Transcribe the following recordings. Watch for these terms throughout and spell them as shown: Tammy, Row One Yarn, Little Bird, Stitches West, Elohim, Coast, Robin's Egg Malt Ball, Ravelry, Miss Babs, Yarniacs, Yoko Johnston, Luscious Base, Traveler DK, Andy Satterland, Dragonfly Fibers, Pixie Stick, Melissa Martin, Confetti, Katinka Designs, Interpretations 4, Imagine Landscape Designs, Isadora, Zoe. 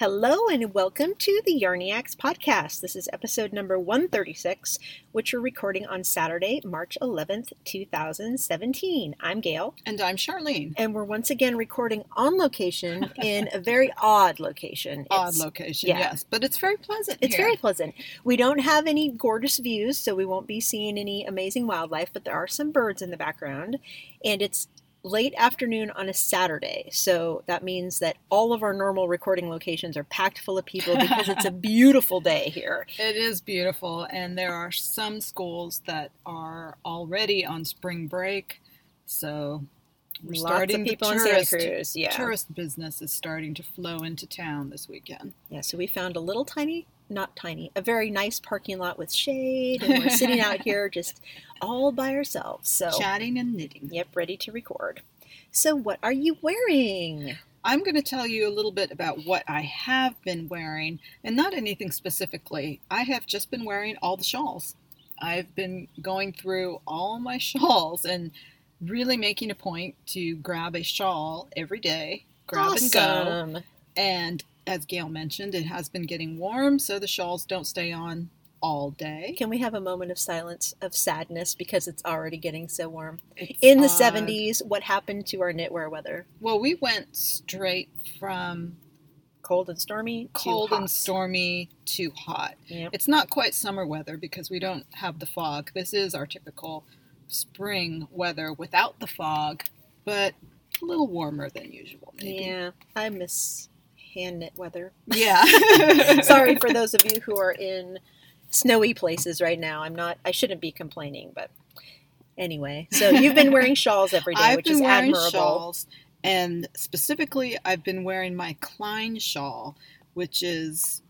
Hello and welcome to the Yarniacs podcast. This is episode number 136, which we're recording on Saturday, March 11th, 2017. I'm Gail. And I'm Charlene. And we're once again recording on location in a very odd location. Yes. But it's very pleasant here. It's very pleasant. We don't have any gorgeous views, so we won't be seeing any amazing wildlife, but there are some birds in the background. And it's late afternoon on a Saturday, so that means that all of our normal recording locations are packed full of people because it's a beautiful day here. It is beautiful, and there are some schools that are already on spring break, so we're starting to tourist business is starting to flow into town this weekend. Yeah, so we found a little tiny... Not tiny, a very nice parking lot with shade, and we're sitting out here just all by ourselves. So chatting and knitting. Yep, ready to record. So what are you wearing? I'm going to tell you a little bit about what I have been wearing, and not anything specifically. I have just been wearing all the shawls. I've been going through all my shawls and really making a point to grab a shawl every day, and go, and as Gail mentioned, it has been getting warm, so the shawls don't stay on all day. Can we have a moment of silence of sadness because it's already getting so warm? It's in the odd. 70s, what happened to our knitwear weather? Well, we went straight from cold and stormy to hot. Yep. It's not quite summer weather because we don't have the fog. This is our typical spring weather without the fog, but a little warmer than usual, maybe. Yeah, I miss hand knit weather. Yeah. Sorry for those of you who are in snowy places right now. I shouldn't be complaining, but anyway. So you've been wearing shawls every day, which is admirable. I've been wearing shawls, and specifically I've been wearing my Klein shawl, which is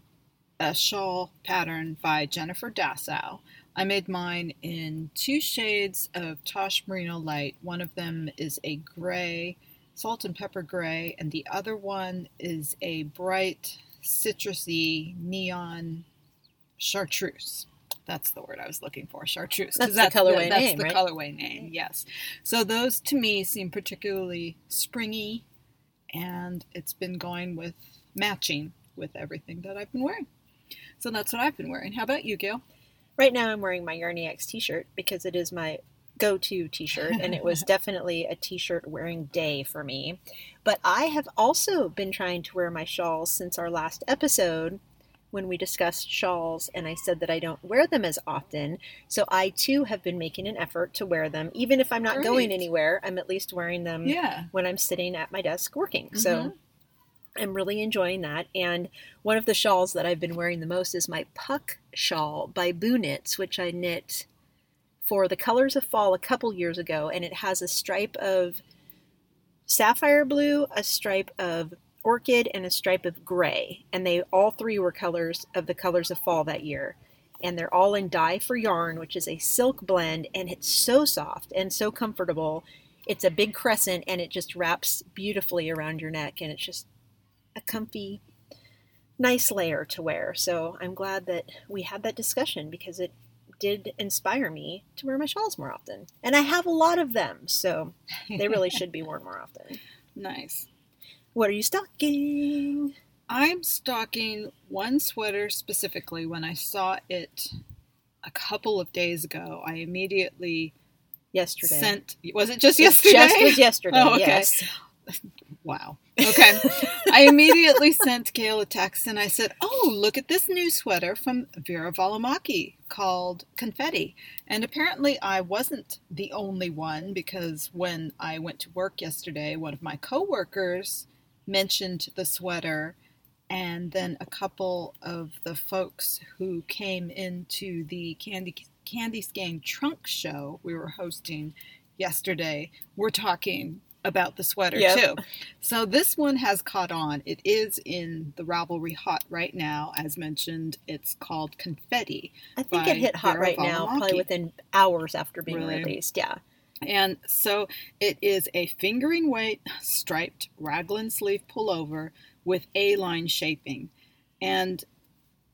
a shawl pattern by Jennifer Dassault. I made mine in two shades of Tosh Merino Light. One of them is a gray, salt and pepper gray, and the other one is a bright citrusy neon chartreuse. That's the word I was looking for, chartreuse. That's the colorway name, yes. So those to me seem particularly springy, and it's been going with matching with everything that I've been wearing. So that's what I've been wearing. How about you, Gail? Right now I'm wearing my Yarniacs t-shirt because it is my go-to t-shirt, and it was definitely a t-shirt wearing day for me. But I have also been trying to wear my shawls since our last episode when we discussed shawls, and I said that I don't wear them as often. So I too have been making an effort to wear them. Even if I'm not going anywhere, I'm at least wearing them when I'm sitting at my desk working. Mm-hmm. So I'm really enjoying that. And one of the shawls that I've been wearing the most is my Puck shawl by Boo Knits, which I knit for the Colors of Fall a couple years ago, and it has a stripe of sapphire blue, a stripe of orchid, and a stripe of gray. And they all three were colors of the Colors of Fall that year. And they're all in Dye for Yarn, which is a silk blend, and it's so soft and so comfortable. It's a big crescent, and it just wraps beautifully around your neck, and it's just a comfy, nice layer to wear. So I'm glad that we had that discussion because it did inspire me to wear my shawls more often. And I have a lot of them, so they really should be worn more often. Nice. What are you stocking? I'm stocking one sweater specifically. When I saw it a couple of days ago, I immediately yesterday. Oh, okay. Yes. Wow. Okay. I immediately sent Gail a text and I said, oh, look at this new sweater from Veera Välimäki called Confetti. And apparently I wasn't the only one because when I went to work yesterday, one of my coworkers mentioned the sweater, and then a couple of the folks who came into the Candy Skein trunk show we were hosting yesterday were talking about the sweater too. So this one has caught on. It is in the Ravelry hot right now. As mentioned, it's called Confetti. I think it hit hot right now, probably within hours after being released. Yeah. And so it is a fingering weight striped raglan sleeve pullover with A-line shaping. And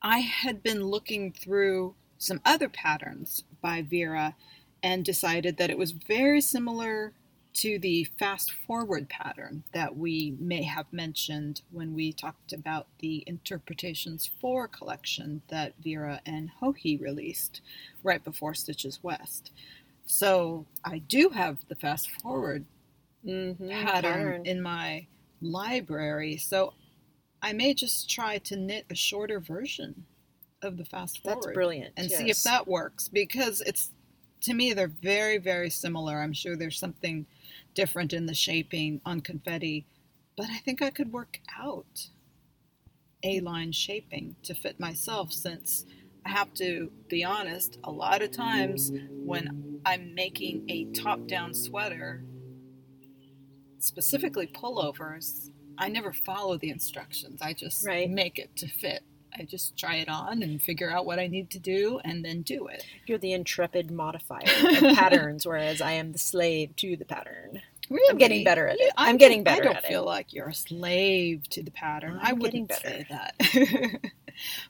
I had been looking through some other patterns by Veera and decided that it was very similar to the Fast Forward pattern that we may have mentioned when we talked about the Interpretations 4 collection that Veera and Hohe released right before Stitches West. So I do have the Fast Forward pattern in my library, so I may just try to knit a shorter version of the Fast Forward. That's brilliant. And see if that works, because it's, to me, they're very, very similar. I'm sure there's something different in the shaping on Confetti, but I think I could work out A-line shaping to fit myself, since I have to be honest, a lot of times when I'm making a top-down sweater, specifically pullovers, I never follow the instructions. I just make it to fit. I just try it on and figure out what I need to do and then do it. You're the intrepid modifier of patterns, whereas I am the slave to the pattern. Really? I'm getting better at it. I'm getting better at it. I don't feel like you're a slave to the pattern. I wouldn't say that.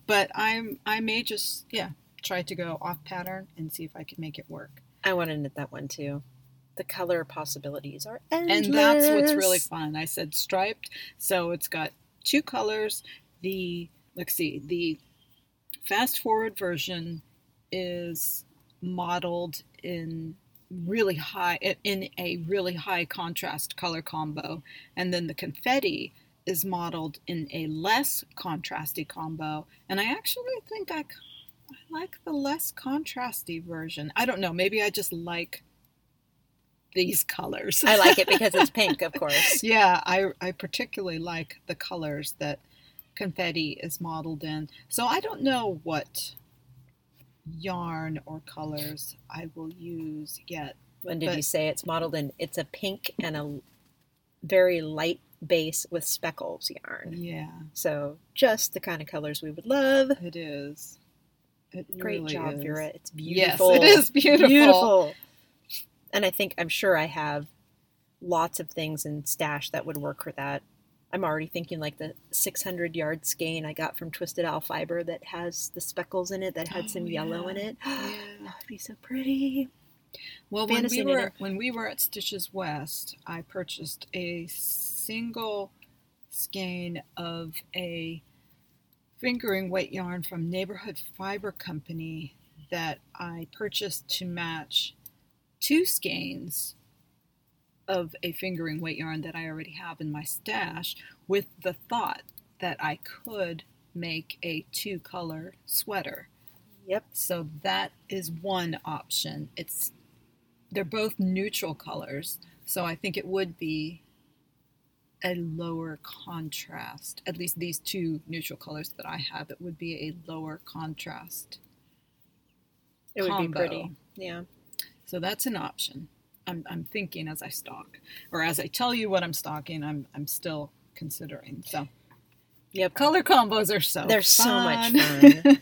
But I may just, try to go off pattern and see if I can make it work. I want to knit that one too. The color possibilities are endless. And that's what's really fun. I said striped, so it's got two colors. The Fast Forward version is modeled in a really high contrast color combo, and then the Confetti is modeled in a less contrasty combo. And I actually think I like the less contrasty version. I don't know. Maybe I just like these colors. I like it because it's pink, of course. Yeah, I particularly like the colors that Confetti is modeled in. So I don't know what yarn or colors I will use yet. When did you say it's modeled in? It's a pink and a very light base with speckles yarn. Yeah. So just the kind of colors we would love. It is. Great job, Veera. It's beautiful. Yes, it is beautiful. Beautiful. And I'm sure I have lots of things in stash that would work for that. I'm already thinking like the 600-yard skein I got from Twisted Owl Fiber that has the speckles in it, that had some yellow in it. Yeah. That would be so pretty. Well, when we were at Stitches West, I purchased a single skein of a fingering weight yarn from Neighborhood Fiber Company that I purchased to match two skeins of a fingering weight yarn that I already have in my stash, with the thought that I could make a two-color sweater. Yep. So that is one option. They're both neutral colors, so I think it would be a lower contrast. At least these two neutral colors that I have, it would be a lower contrast. It would be pretty. Yeah. So that's an option. I'm thinking as I stock, or as I tell you what I'm stocking, I'm still considering. So, yeah, color combos are so much fun.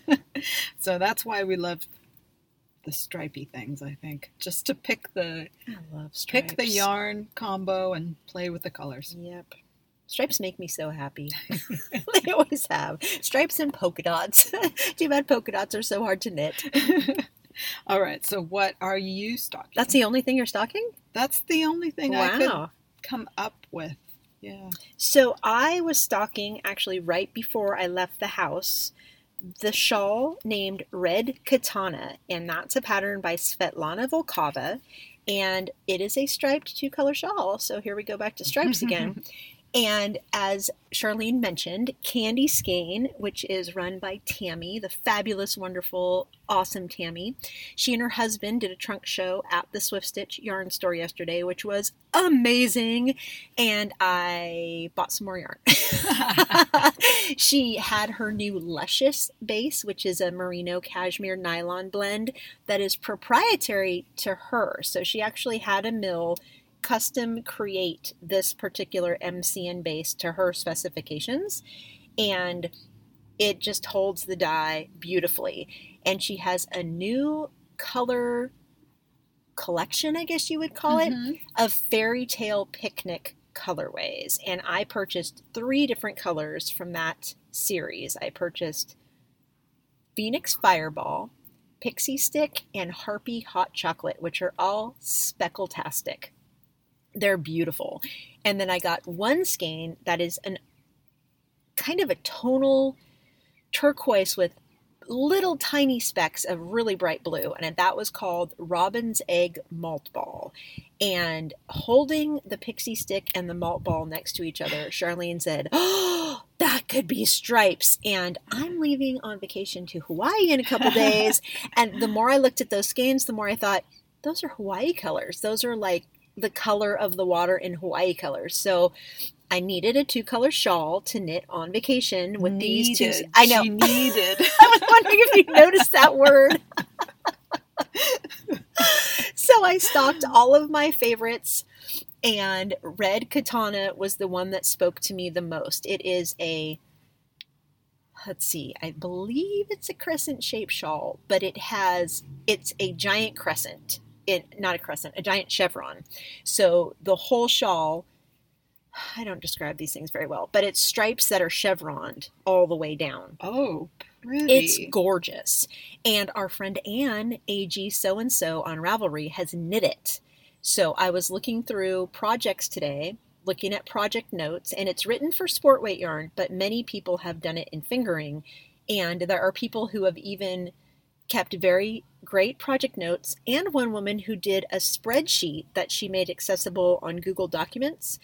So that's why we love the stripy things. I think just to pick the yarn combo and play with the colors. Yep, stripes make me so happy. They always have stripes and polka dots. Too bad polka dots are so hard to knit. All right, so what are you stocking? That's the only thing you're stocking? That's the only thing I could come up with. Yeah. So I was stocking, actually, right before I left the house, the shawl named Red Katana, and that's a pattern by Svetlana Volkava, and it is a striped two-color shawl. So here we go back to stripes again. And as Charlene mentioned, Candy Skein, which is run by Tammy, the fabulous, wonderful, awesome Tammy. She and her husband did a trunk show at the Swift Stitch yarn store yesterday, which was amazing. And I bought some more yarn. She had her new Luscious Base, which is a merino cashmere nylon blend that is proprietary to her. So she actually had a mill custom create this particular MCN base to her specifications, and it just holds the dye beautifully. And she has a new color collection, I guess you would call it, of Fairy Tale Picnic colorways. And I purchased 3 different colors from that series. I purchased Phoenix Fireball, Pixie Stick, and Harpy Hot Chocolate, which are all speckletastic. They're beautiful. And then I got one skein that is an kind of a tonal turquoise with little tiny specks of really bright blue, and that was called Robin's Egg Malt Ball. And holding the pixie stick and the malt ball next to each other, Charlene said, "Oh, that could be stripes." And I'm leaving on vacation to Hawaii in a couple days, and the more I looked at those skeins, the more I thought, those are Hawaii colors. Those are like the color of the water in Hawaii colors. So I needed a two-color shawl to knit on vacation with these two. I know. She needed. I was wondering if you noticed that word. So I stocked all of my favorites, and Red Katana was the one that spoke to me the most. It is a, let's see, I believe it's a crescent-shaped shawl, but it's a giant crescent. Not a giant chevron. So the whole shawl, I don't describe these things very well, but it's stripes that are chevroned all the way down. Oh, pretty. It's gorgeous. And our friend Anne, AG So-and-So on Ravelry, has knit it. So I was looking through projects today, looking at project notes, and it's written for sport weight yarn, but many people have done it in fingering. And there are people who have even kept very great project notes, and one woman who did a spreadsheet that she made accessible on Google Documents,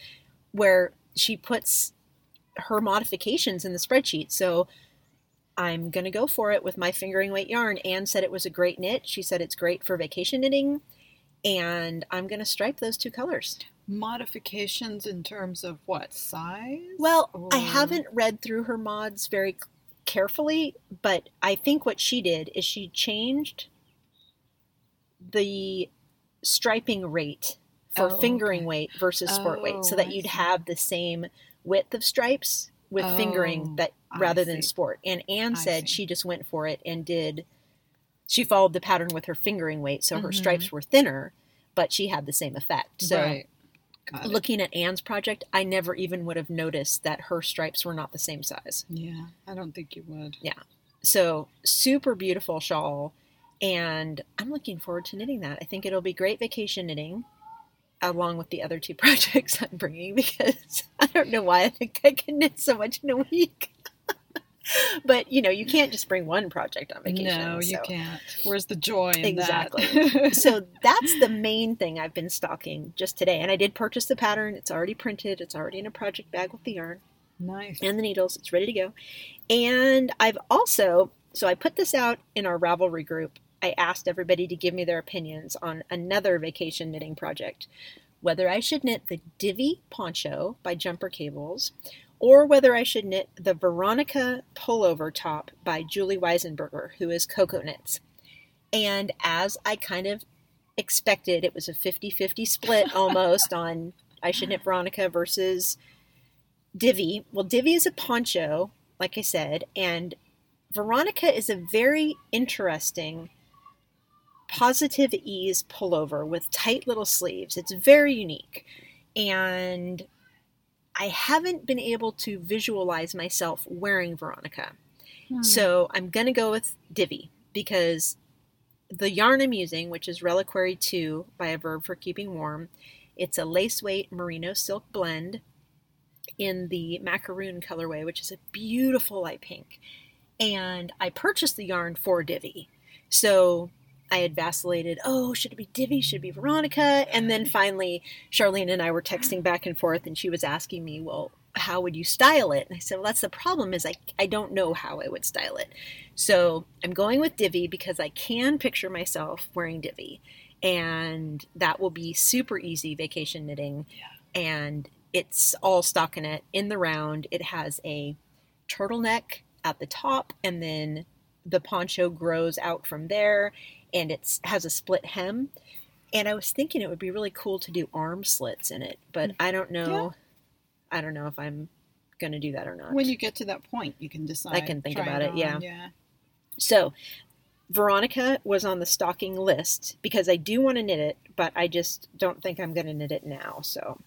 where she puts her modifications in the spreadsheet. So I'm going to go for it with my fingering weight yarn. Anne said it was a great knit. She said it's great for vacation knitting. And I'm going to stripe those two colors. Modifications in terms of what? Size? Well, or... I haven't read through her mods very carefully, but I think what she did is she changed the striping rate for fingering weight versus sport weight, so that you'd have the same width of stripes with fingering that rather than sport. And Anne said she just went for it and she followed the pattern with her fingering weight, so her stripes were thinner, but she had the same effect. So looking at Anne's project, I never even would have noticed that her stripes were not the same size. Yeah, I don't think you would. Yeah. So super beautiful shawl, and I'm looking forward to knitting that. I think it'll be great vacation knitting, along with the other two projects I'm bringing, because I don't know why I think I can knit so much in a week. But, you know, you can't just bring one project on vacation. No, you can't. Where's the joy in that? Exactly. So that's the main thing I've been stocking just today. And I did purchase the pattern. It's already printed. It's already in a project bag with the yarn. Nice. And the needles. It's ready to go. And I've also, so I put this out in our Ravelry group. I asked everybody to give me their opinions on another vacation knitting project, whether I should knit the Divi Poncho by Jumper Cables, or whether I should knit the Veronica Pullover Top by Julie Weisenberger, who is Coco Knits. And as I kind of expected, it was a 50-50 split almost on I should knit Veronica versus Divi. Well, Divi is a poncho, like I said, and Veronica is a very interesting positive ease pullover with tight little sleeves. It's very unique. And I haven't been able to visualize myself wearing Veronica. So I'm going to go with Divi, because the yarn I'm using, which is Reliquary 2 by A Verb for Keeping Warm, it's a lace weight merino silk blend in the macaroon colorway, which is a beautiful light pink. And I purchased the yarn for Divi. So I had vacillated, should it be Divi? Should it be Veronica? And then finally, Charlene and I were texting back and forth, and she was asking me, well, how would you style it? And I said, well, that's the problem, is I don't know how I would style it. So I'm going with Divi because I can picture myself wearing Divi. And that will be super easy vacation knitting. Yeah. And it's all stockinette in the round. It has a turtleneck at the top, and then the poncho grows out from there, and it has a split hem. And I was thinking it would be really cool to do arm slits in it, but I don't know. Yeah. I don't know if I'm going to do that or not. When you get to that point, you can decide. I can think about it. Yeah. So Veronica was on the stocking list because I do want to knit it, but I just don't think I'm going to knit it now. So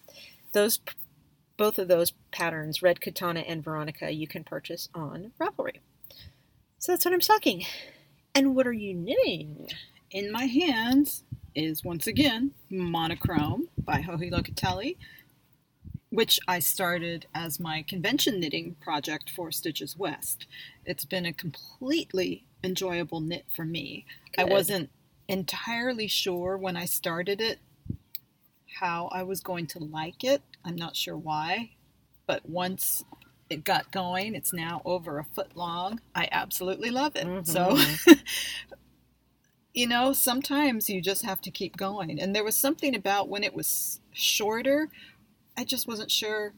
both of those patterns, Red Katana and Veronica, you can purchase on Ravelry. So that's what I'm stocking. And what are you knitting? In my hands is, once again, Monochrome. by Hohe Locatelli, which I started as my convention knitting project for Stitches West. It's been a completely enjoyable knit for me. Good. I wasn't entirely sure when I started it how I was going to like it. I'm not sure why, but once it got going, it's now over a foot long. I absolutely love it. Mm-hmm. So, you know, sometimes you just have to keep going. And there was something about when it was shorter, I just wasn't sure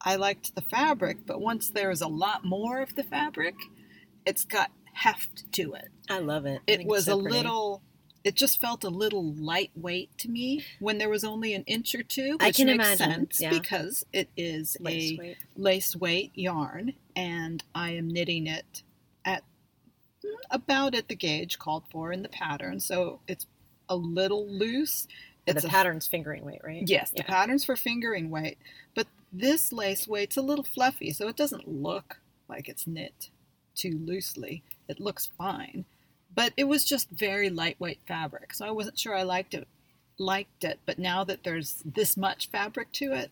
I liked the fabric. But once there's a lot more of the fabric, it's got heft to it. I love it. It was so it just felt a little lightweight to me when there was only an inch or two, which I can makes imagine. Sense yeah. because it is lace weight yarn, and I am knitting it at about at the gauge called for in the pattern, so it's a little loose. It's the pattern's fingering weight, right? Yes, yeah. The pattern's for fingering weight, but this lace weight's a little fluffy, so it doesn't look like it's knit too loosely. It looks fine. But it was just very lightweight fabric, so I wasn't sure I liked it. But now that there's this much fabric to it,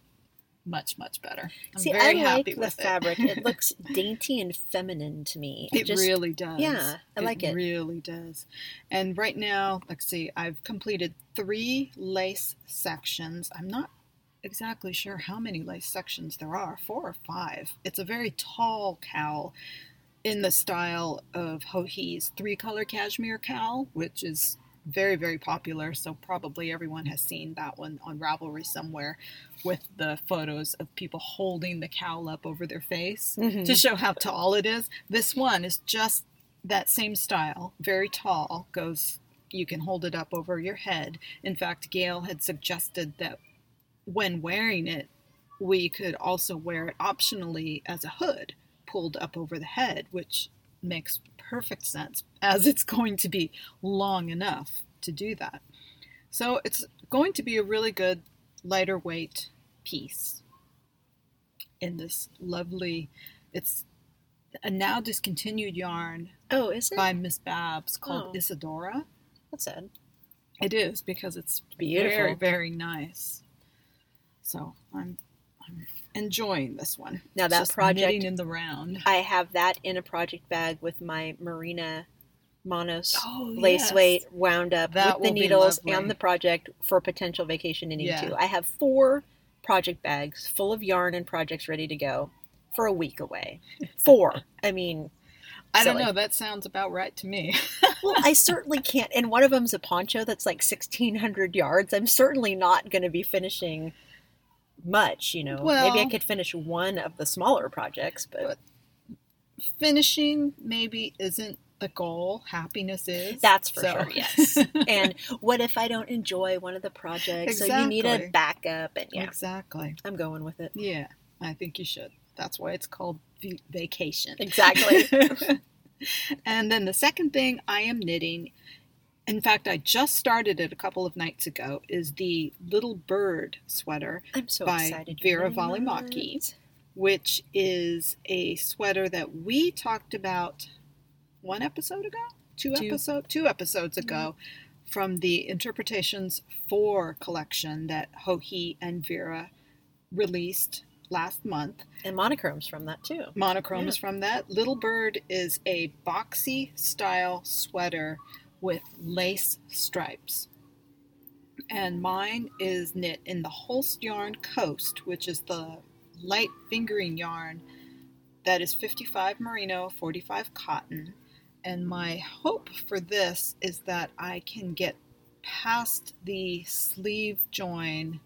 much better. I'm very happy with it. Fabric. It looks dainty and feminine to me. It really does. Yeah, I like it. It really does. And right now, let's see, I've completed 3 lace sections. I'm not exactly sure how many lace sections there are, 4 or 5. It's a very tall cowl, in the style of Hohe's 3-color cashmere cowl, which is very, very popular. So probably everyone has seen that one on Ravelry somewhere with the photos of people holding the cowl up over their face mm-hmm. to show how tall it is. This one is just that same style, very tall, goes, you can hold it up over your head. In fact, Gail had suggested that when wearing it, we could also wear it optionally as a hood, pulled up over the head, which makes perfect sense as it's going to be long enough to do that. So it's going to be a really good lighter weight piece in this lovely, it's a now discontinued yarn by Miss Babs called Isadora. That's it. It is, because it's beautiful. Very, very nice. So I'm enjoying this one. Now that project in the round, I have that in a project bag with my Merino Monos lace weight wound up that with the needles and the project for potential vacation knitting too. I have 4 project bags full of yarn and projects ready to go for a week away. 4. I mean, I don't know. That sounds about right to me. Well, I certainly can't. And one of them's a poncho that's like 1,600 yards. I'm certainly not going to be finishing much, you know. Well, maybe I could finish one of the smaller projects, but finishing maybe isn't the goal. Happiness is. That's for sure, yes. And what if I don't enjoy one of the projects? Exactly. So you need a backup, and exactly. I'm going with it. Yeah, I think you should. That's why it's called vacation. Exactly. And then the second thing I am knitting, in fact, I just started it a couple of nights ago, is the Little Bird sweater by Veera Välimäki, which is a sweater that we talked about 2 episodes ago mm-hmm. from the Interpretations 4 collection that Hohe and Veera released last month. And Monochrome's from that too. Monochrome's from that. Little Bird is a boxy style sweater with lace stripes, and mine is knit in the Holst yarn Coast, which is the light fingering yarn that is 55 merino, 45 cotton, and my hope for this is that I can get past the sleeve join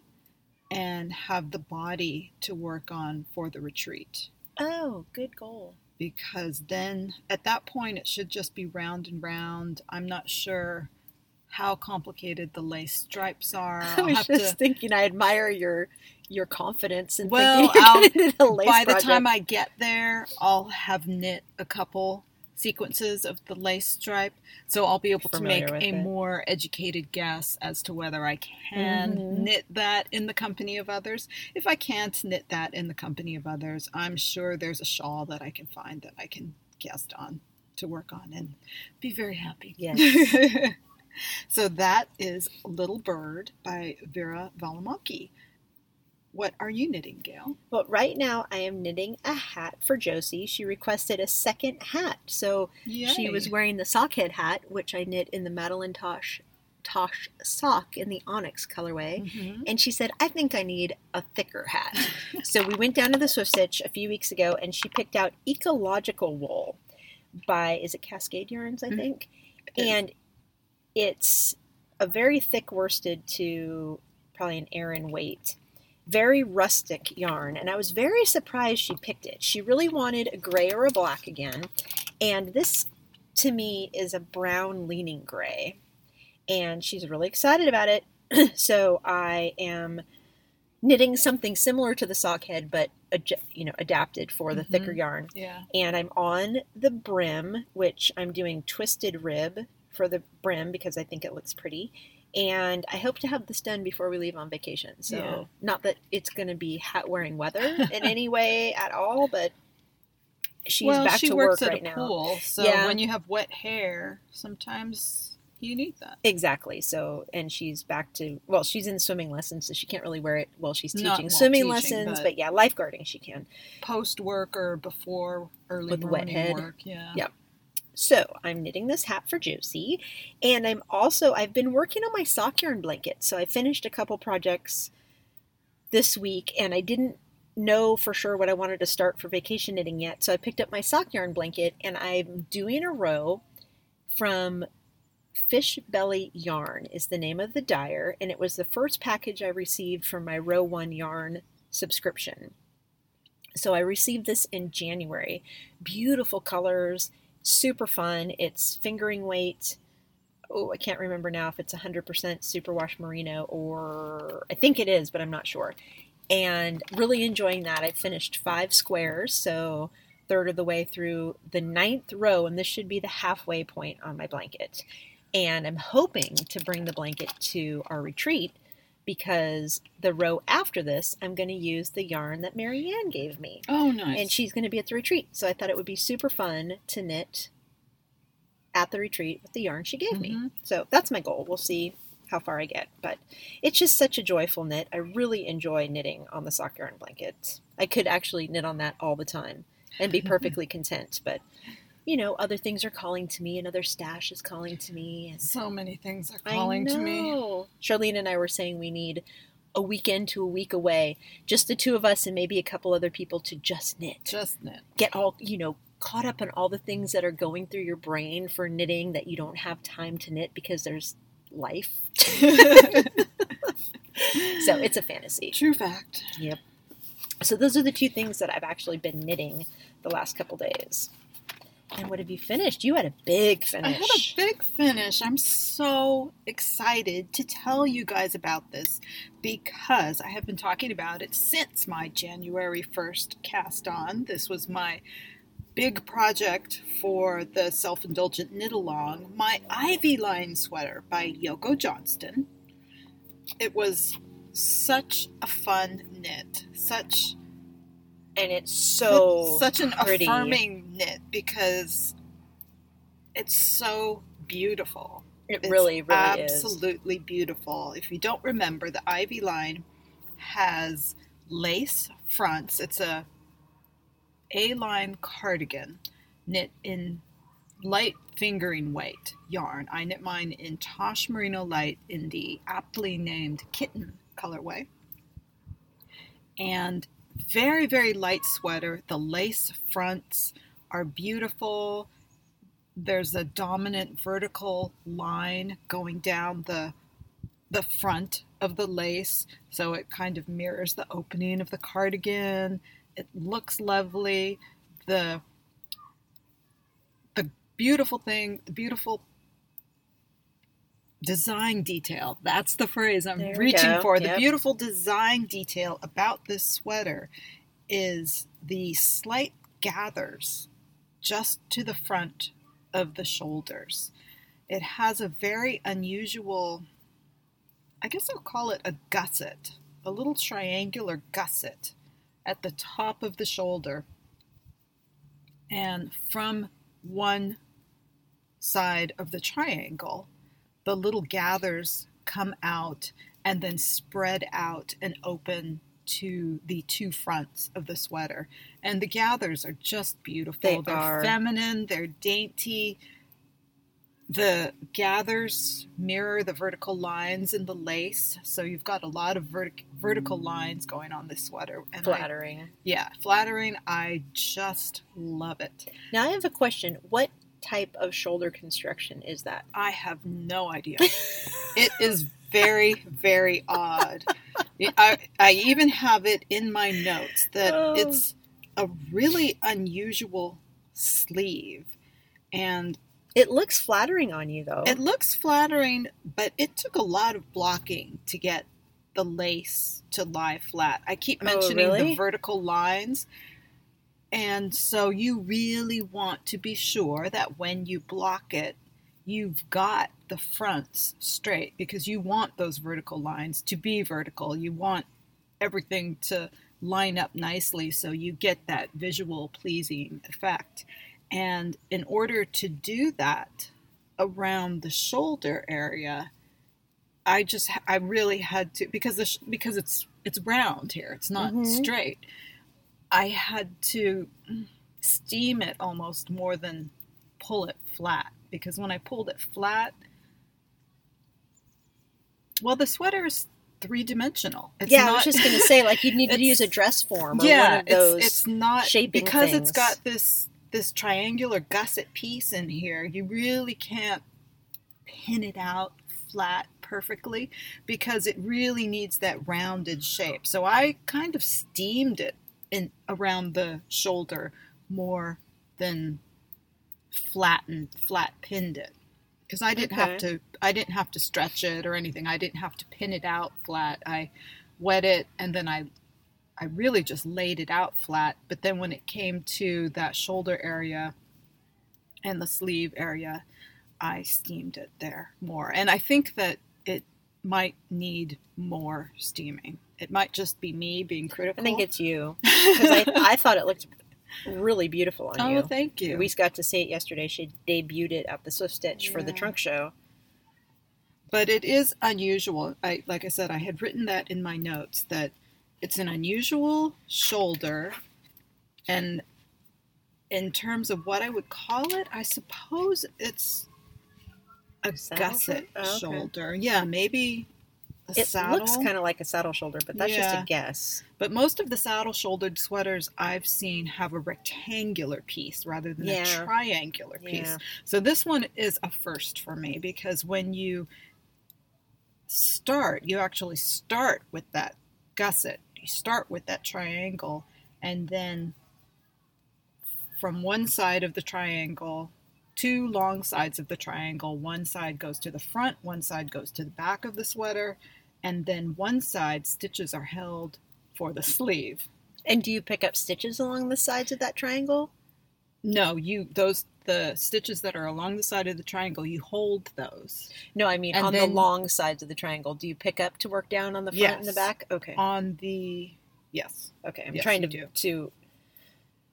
and have the body to work on for the retreat. Oh, good goal. Because then, at that point, it should just be round and round. I'm not sure how complicated the lace stripes are. I was just thinking, I admire your confidence in thinking you're the lace project. The time I get there, I'll have knit a couple sequences of the lace stripe, so I'll be able to make a more educated guess as to whether I can knit that in the company of others. If I can't knit that in the company of others, I'm sure there's a shawl that I can find that I can cast on to work on and be very happy. Yes. So that is Little Bird by Veera Välimäki. What are you knitting, Gail? Well, right now I am knitting a hat for Josie. She requested a second hat. So she was wearing the sockhead hat, which I knit in the Madeline Tosh sock in the onyx colorway. Mm-hmm. And she said, I think I need a thicker hat. So we went down to the Swift Stitch a few weeks ago and she picked out Ecological Wool by, is it Cascade Yarns, I think? Mm-hmm. And it's a very thick worsted to probably an Aran weight. Very rustic yarn, and I was very surprised she picked it. She really wanted a gray or a black again, and this to me is a brown leaning gray, and she's really excited about it. So I am knitting something similar to the sockhead, but adapted for the thicker yarn. Yeah. And I'm on the brim, which I'm doing twisted rib for the brim because I think it looks pretty. And I hope to have this done before we leave on vacation. So not that it's going to be hat-wearing weather in any way at all, but she's back to work right now. Well, she works at a pool, so when you have wet hair, sometimes you need that. Exactly. So, and she's back to, well, she's in swimming lessons, so she can't really wear it while she's teaching swimming lessons. But yeah, lifeguarding she can. Post-work or before early morning wet head. Work. Yeah. Yep. So I'm knitting this hat for Josie, and I've been working on my sock yarn blanket. So I finished a couple projects this week, and I didn't know for sure what I wanted to start for vacation knitting yet. So I picked up my sock yarn blanket, and I'm doing a row from Fish Belly Yarn is the name of the dyer, and it was the first package I received from my Row One Yarn subscription. So I received this in January. Beautiful colors. Super fun. It's fingering weight. I can't remember now if it's 100% superwash merino or I think it is, but I'm not sure. And really enjoying that. I finished 5 squares, so third of the way through the 9th row, and this should be the halfway point on my blanket. And I'm hoping to bring the blanket to our retreat because the row after this, I'm going to use the yarn that Marianne gave me. Oh, nice. And she's going to be at the retreat. So I thought it would be super fun to knit at the retreat with the yarn she gave me. So that's my goal. We'll see how far I get. But it's just such a joyful knit. I really enjoy knitting on the sock yarn blanket. I could actually knit on that all the time and be perfectly content. But, you know, other things are calling to me. Another stash is calling to me. And so many things are calling to me. Charlene and I were saying we need a weekend to a week away, just the two of us and maybe a couple other people to just knit. Get all, caught up in all the things that are going through your brain for knitting that you don't have time to knit because there's life. So it's a fantasy. True fact. Yep. So those are the two things that I've actually been knitting the last couple days. And what have you finished? You had a big finish. I had a big finish. I'm so excited to tell you guys about this because I have been talking about it since my January 1st cast on. This was my big project for the self-indulgent knit-along, my Ivy Line sweater by Yoko Johnston. It was such a fun knit, and it's such an pretty, affirming knit because it's so beautiful. It's really, really absolutely is. Beautiful. If you don't remember, the Ivy Line has lace fronts. It's an A-line cardigan knit in light fingering weight yarn. I knit mine in Tosh Merino Light in the aptly named Kitten colorway. And very, very light sweater. The lace fronts are beautiful. There's a dominant vertical line going down the front of the lace, so it kind of mirrors the opening of the cardigan. It looks lovely. The beautiful thing, the beautiful design detail. That's the phrase I'm reaching for. Yep. The beautiful design detail about this sweater is the slight gathers just to the front of the shoulders. It has a very unusual, I guess I'll call it a gusset, a little triangular gusset at the top of the shoulder. And from one side of the triangle, the little gathers come out and then spread out and open to the two fronts of the sweater. And the gathers are just beautiful. They're feminine, they're dainty. The gathers mirror the vertical lines in the lace, so you've got a lot of vertical lines going on this sweater. And flattering. Flattering. I just love it. Now I have a question. What type of shoulder construction is that? I have no idea. It is very, very odd. I even have it in my notes that it's a really unusual sleeve. And it looks flattering on you, though. It looks flattering, but it took a lot of blocking to get the lace to lie flat. I keep mentioning the vertical lines. And so you really want to be sure that when you block it, you've got the fronts straight, because you want those vertical lines to be vertical. You want everything to line up nicely so you get that visual pleasing effect. And in order to do that around the shoulder area, I really had to, because it's round here, it's not straight. I had to steam it almost more than pull it flat, because when I pulled it flat, the sweater is three-dimensional. I was just going to say, like, you'd need to use a dress form or one of those it's not, shaping because things. It's got this triangular gusset piece in here, you really can't pin it out flat perfectly because it really needs that rounded shape. So I kind of steamed it in around the shoulder more than flat pinned it, because I didn't have to stretch it or anything. I didn't have to pin it out flat. I wet it and then I really just laid it out flat, but then when it came to that shoulder area and the sleeve area, I steamed it there more. And I think that it might need more steaming. It might just be me being critical. I think it's you. Because I thought it looked really beautiful on you. Oh, thank you. We got to see it yesterday. She debuted it at the Swift Stitch for the trunk show. But it is unusual. Like I said, I had written that in my notes that it's an unusual shoulder, and in terms of what I would call it, I suppose it's a gusset shoulder. Yeah, maybe a saddle. It looks kind of like a saddle shoulder, but that's just a guess. But most of the saddle-shouldered sweaters I've seen have a rectangular piece rather than a triangular piece. So this one is a first for me, because when you actually start with that gusset. You start with that triangle, and then from one side of the triangle, two long sides of the triangle, one side goes to the front, one side goes to the back of the sweater, and then one side stitches are held for the sleeve. And do you pick up stitches along the sides of that triangle? No, the stitches that are along the side of the triangle, you hold those. No, I mean on the long sides of the triangle. Do you pick up to work down on the front and the back? Okay. Yes. Okay, I'm trying to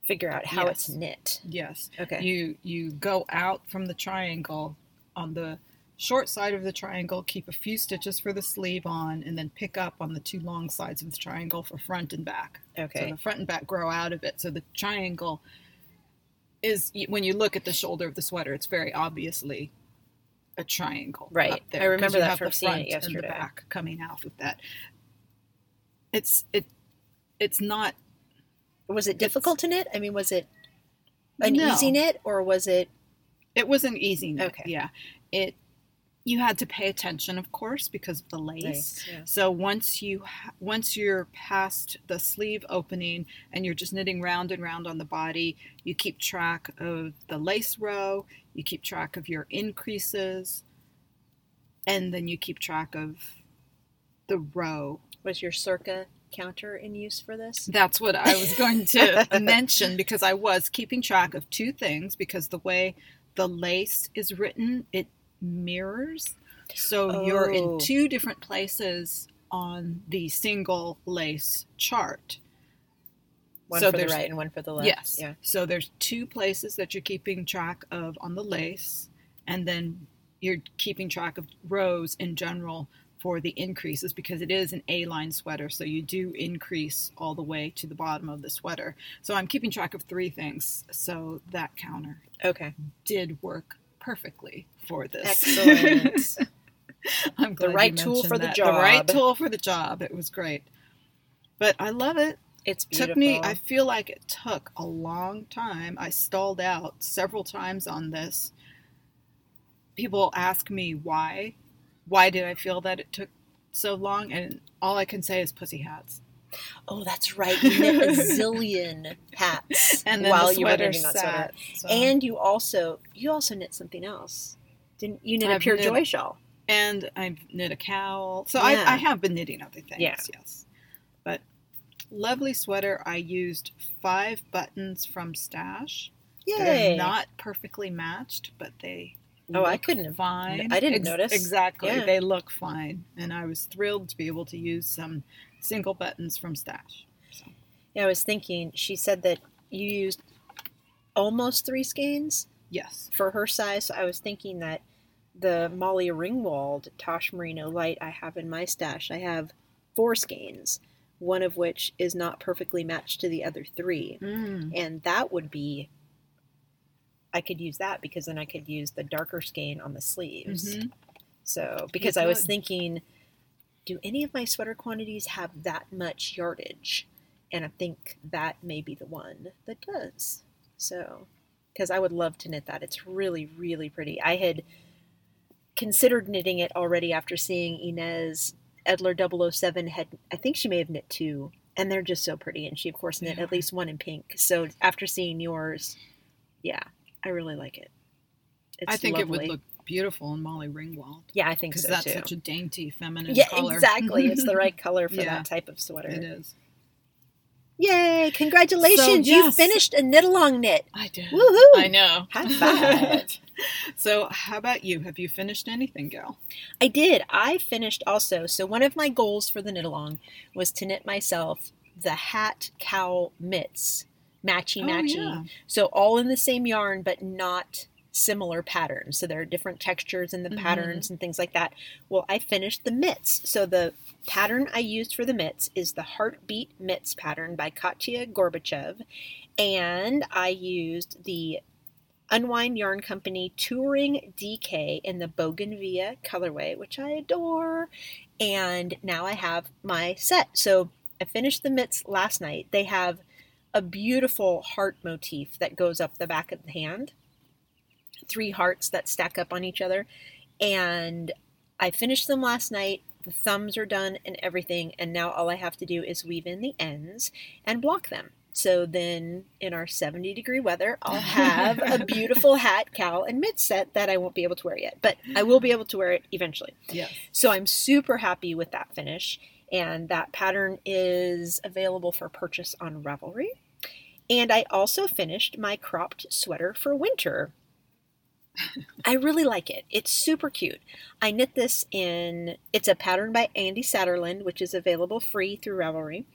figure out how it's knit. Yes. Okay. You go out from the triangle on the short side of the triangle, keep a few stitches for the sleeve on, and then pick up on the two long sides of the triangle for front and back. Okay. So the front and back grow out of it. So the triangle is, when you look at the shoulder of the sweater, it's very obviously a triangle. Right. There, I remember that from seeing it yesterday. You have the front and the back coming out of that. It's not... Was it difficult to knit? I mean, was it easy knit, or was it... It was an easy knit, yeah. You had to pay attention, of course, because of the lace. Yeah. So once you're past the sleeve opening and you're just knitting round and round on the body, you keep track of the lace row, you keep track of your increases, and then you keep track of the row. Was your circa counter in use for this? That's what I was going to mention, because I was keeping track of two things, because the way the lace is written, it mirrors, so you're in two different places on the single lace chart. One for the right and one for the left. Yes. Yeah. So there's two places that you're keeping track of on the lace, and then you're keeping track of rows in general for the increases, because it is an A-line sweater, so you do increase all the way to the bottom of the sweater. So I'm keeping track of three things, so that counter did work perfectly for this. Excellent. I'm glad the right tool for the job. The right tool for the job. It was great. But I love it. It's beautiful. I feel like it took a long time. I stalled out several times on this. People ask me why. Why did I feel that it took so long? And all I can say is pussy hats. Oh, that's right. You knit a zillion hats and then while the you were knitting that sweater. So. And you also knit something else. Didn't you knit a Pure Joy shawl? And I knit a cowl. So yeah. I have been knitting other things, yes. But lovely sweater. I used 5 buttons from Stash. Yay. They're not perfectly matched, but they... Oh, I couldn't have. Fine. I didn't notice. Exactly. Yeah. They look fine. And I was thrilled to be able to use some single buttons from Stash. So. Yeah, I was thinking, she said that you used almost 3 skeins? Yes. For her size. So I was thinking that the Molly Ringwald Tosh Merino Light I have in my stash, I have 4 skeins, one of which is not perfectly matched to the other 3. Mm. And that would be... I could use that because then I could use the darker skein on the sleeves. Mm-hmm. So, because I was thinking, do any of my sweater quantities have that much yardage? And I think that may be the one that does. So, because I would love to knit that. It's really, really pretty. I had considered knitting it already after seeing Inez Edler 007 had, I think she may have knit 2, and they're just so pretty. And she, of course, knit at least one in pink. So, after seeing yours, I really like it. It's I think lovely. It would look beautiful in Molly Ringwald. Yeah, I think so too. Because that's such a dainty, feminine color. Yeah, exactly. It's the right color for that type of sweater. It is. Yay! Congratulations! So, you finished a knit-along knit. I did. Woohoo! I know. High five. So, how about you? Have you finished anything, Gal? I did. I finished also. So, one of my goals for the knit-along was to knit myself the hat, cowl, mitts. Matchy. Oh, yeah. So all in the same yarn, but not similar patterns. So there are different textures in the patterns and things like that. Well, I finished the mitts. So the pattern I used for the mitts is the Heartbeat Mitts pattern by Katya Gorbachev. And I used the Unwind Yarn Company Touring DK in the Bougainvillea colorway, which I adore. And now I have my set. So I finished the mitts last night. They have a beautiful heart motif that goes up the back of the hand. 3 hearts that stack up on each other. And I finished them last night. The thumbs are done and everything. And now all I have to do is weave in the ends and block them. So then in our 70-degree weather, I'll have a beautiful hat, cowl, and mitt set that I won't be able to wear yet. But I will be able to wear it eventually. Yes. So I'm super happy with that finish. And that pattern is available for purchase on Ravelry. And I also finished my cropped sweater for winter. I really like it. It's super cute. I knit this it's a pattern by Andy Satterland, which is available free through Ravelry.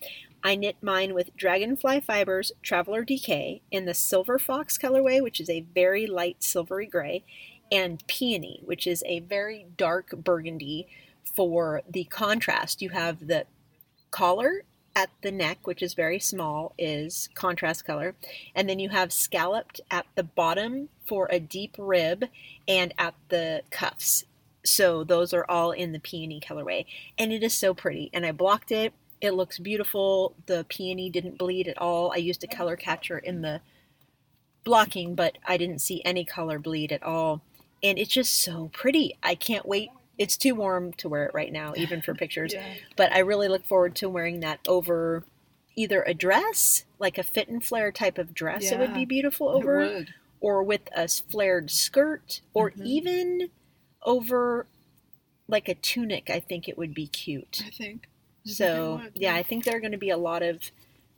I knit mine with Dragonfly Fibers Traveler DK in the Silver Fox colorway, which is a very light silvery gray, and Peony, which is a very dark burgundy. For the contrast, you have the collar at the neck, which is very small, is contrast color. And then you have scalloped at the bottom for a deep rib and at the cuffs. So those are all in the Peony colorway. And it is so pretty. And I blocked it. It looks beautiful. The Peony didn't bleed at all. I used a color catcher in the blocking, but I didn't see any color bleed at all. And it's just so pretty. I can't wait. It's too warm to wear it right now, even for pictures. Yeah. But I really look forward to wearing that over either a dress, like a fit and flare type of dress. Yeah, it would be beautiful over, or with a flared skirt, or even over like a tunic. I think it would be cute. I think. So, yeah, I think there are going to be a lot of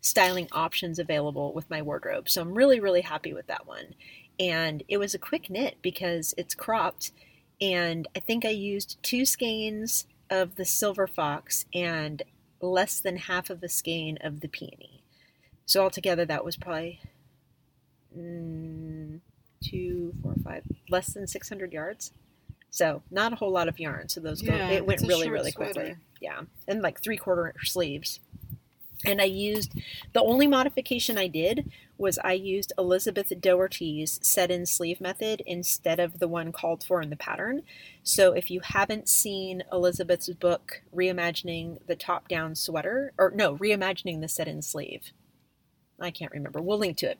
styling options available with my wardrobe. So I'm really, really happy with that one. And it was a quick knit because it's cropped. And I think I used 2 skeins of the Silver Fox and less than half of a skein of the Peony. So altogether that was probably 2, 4, 5, less than 600 yards. So not a whole lot of yarn. So those it went really quickly. Sweater. Yeah. And like 3/4 sleeves. And I used, the only modification I did was I used Elizabeth Doherty's set-in sleeve method instead of the one called for in the pattern. So if you haven't seen Elizabeth's book, Reimagining the Top-Down Sweater, or no, Reimagining the Set-In Sleeve. I can't remember. We'll link to it.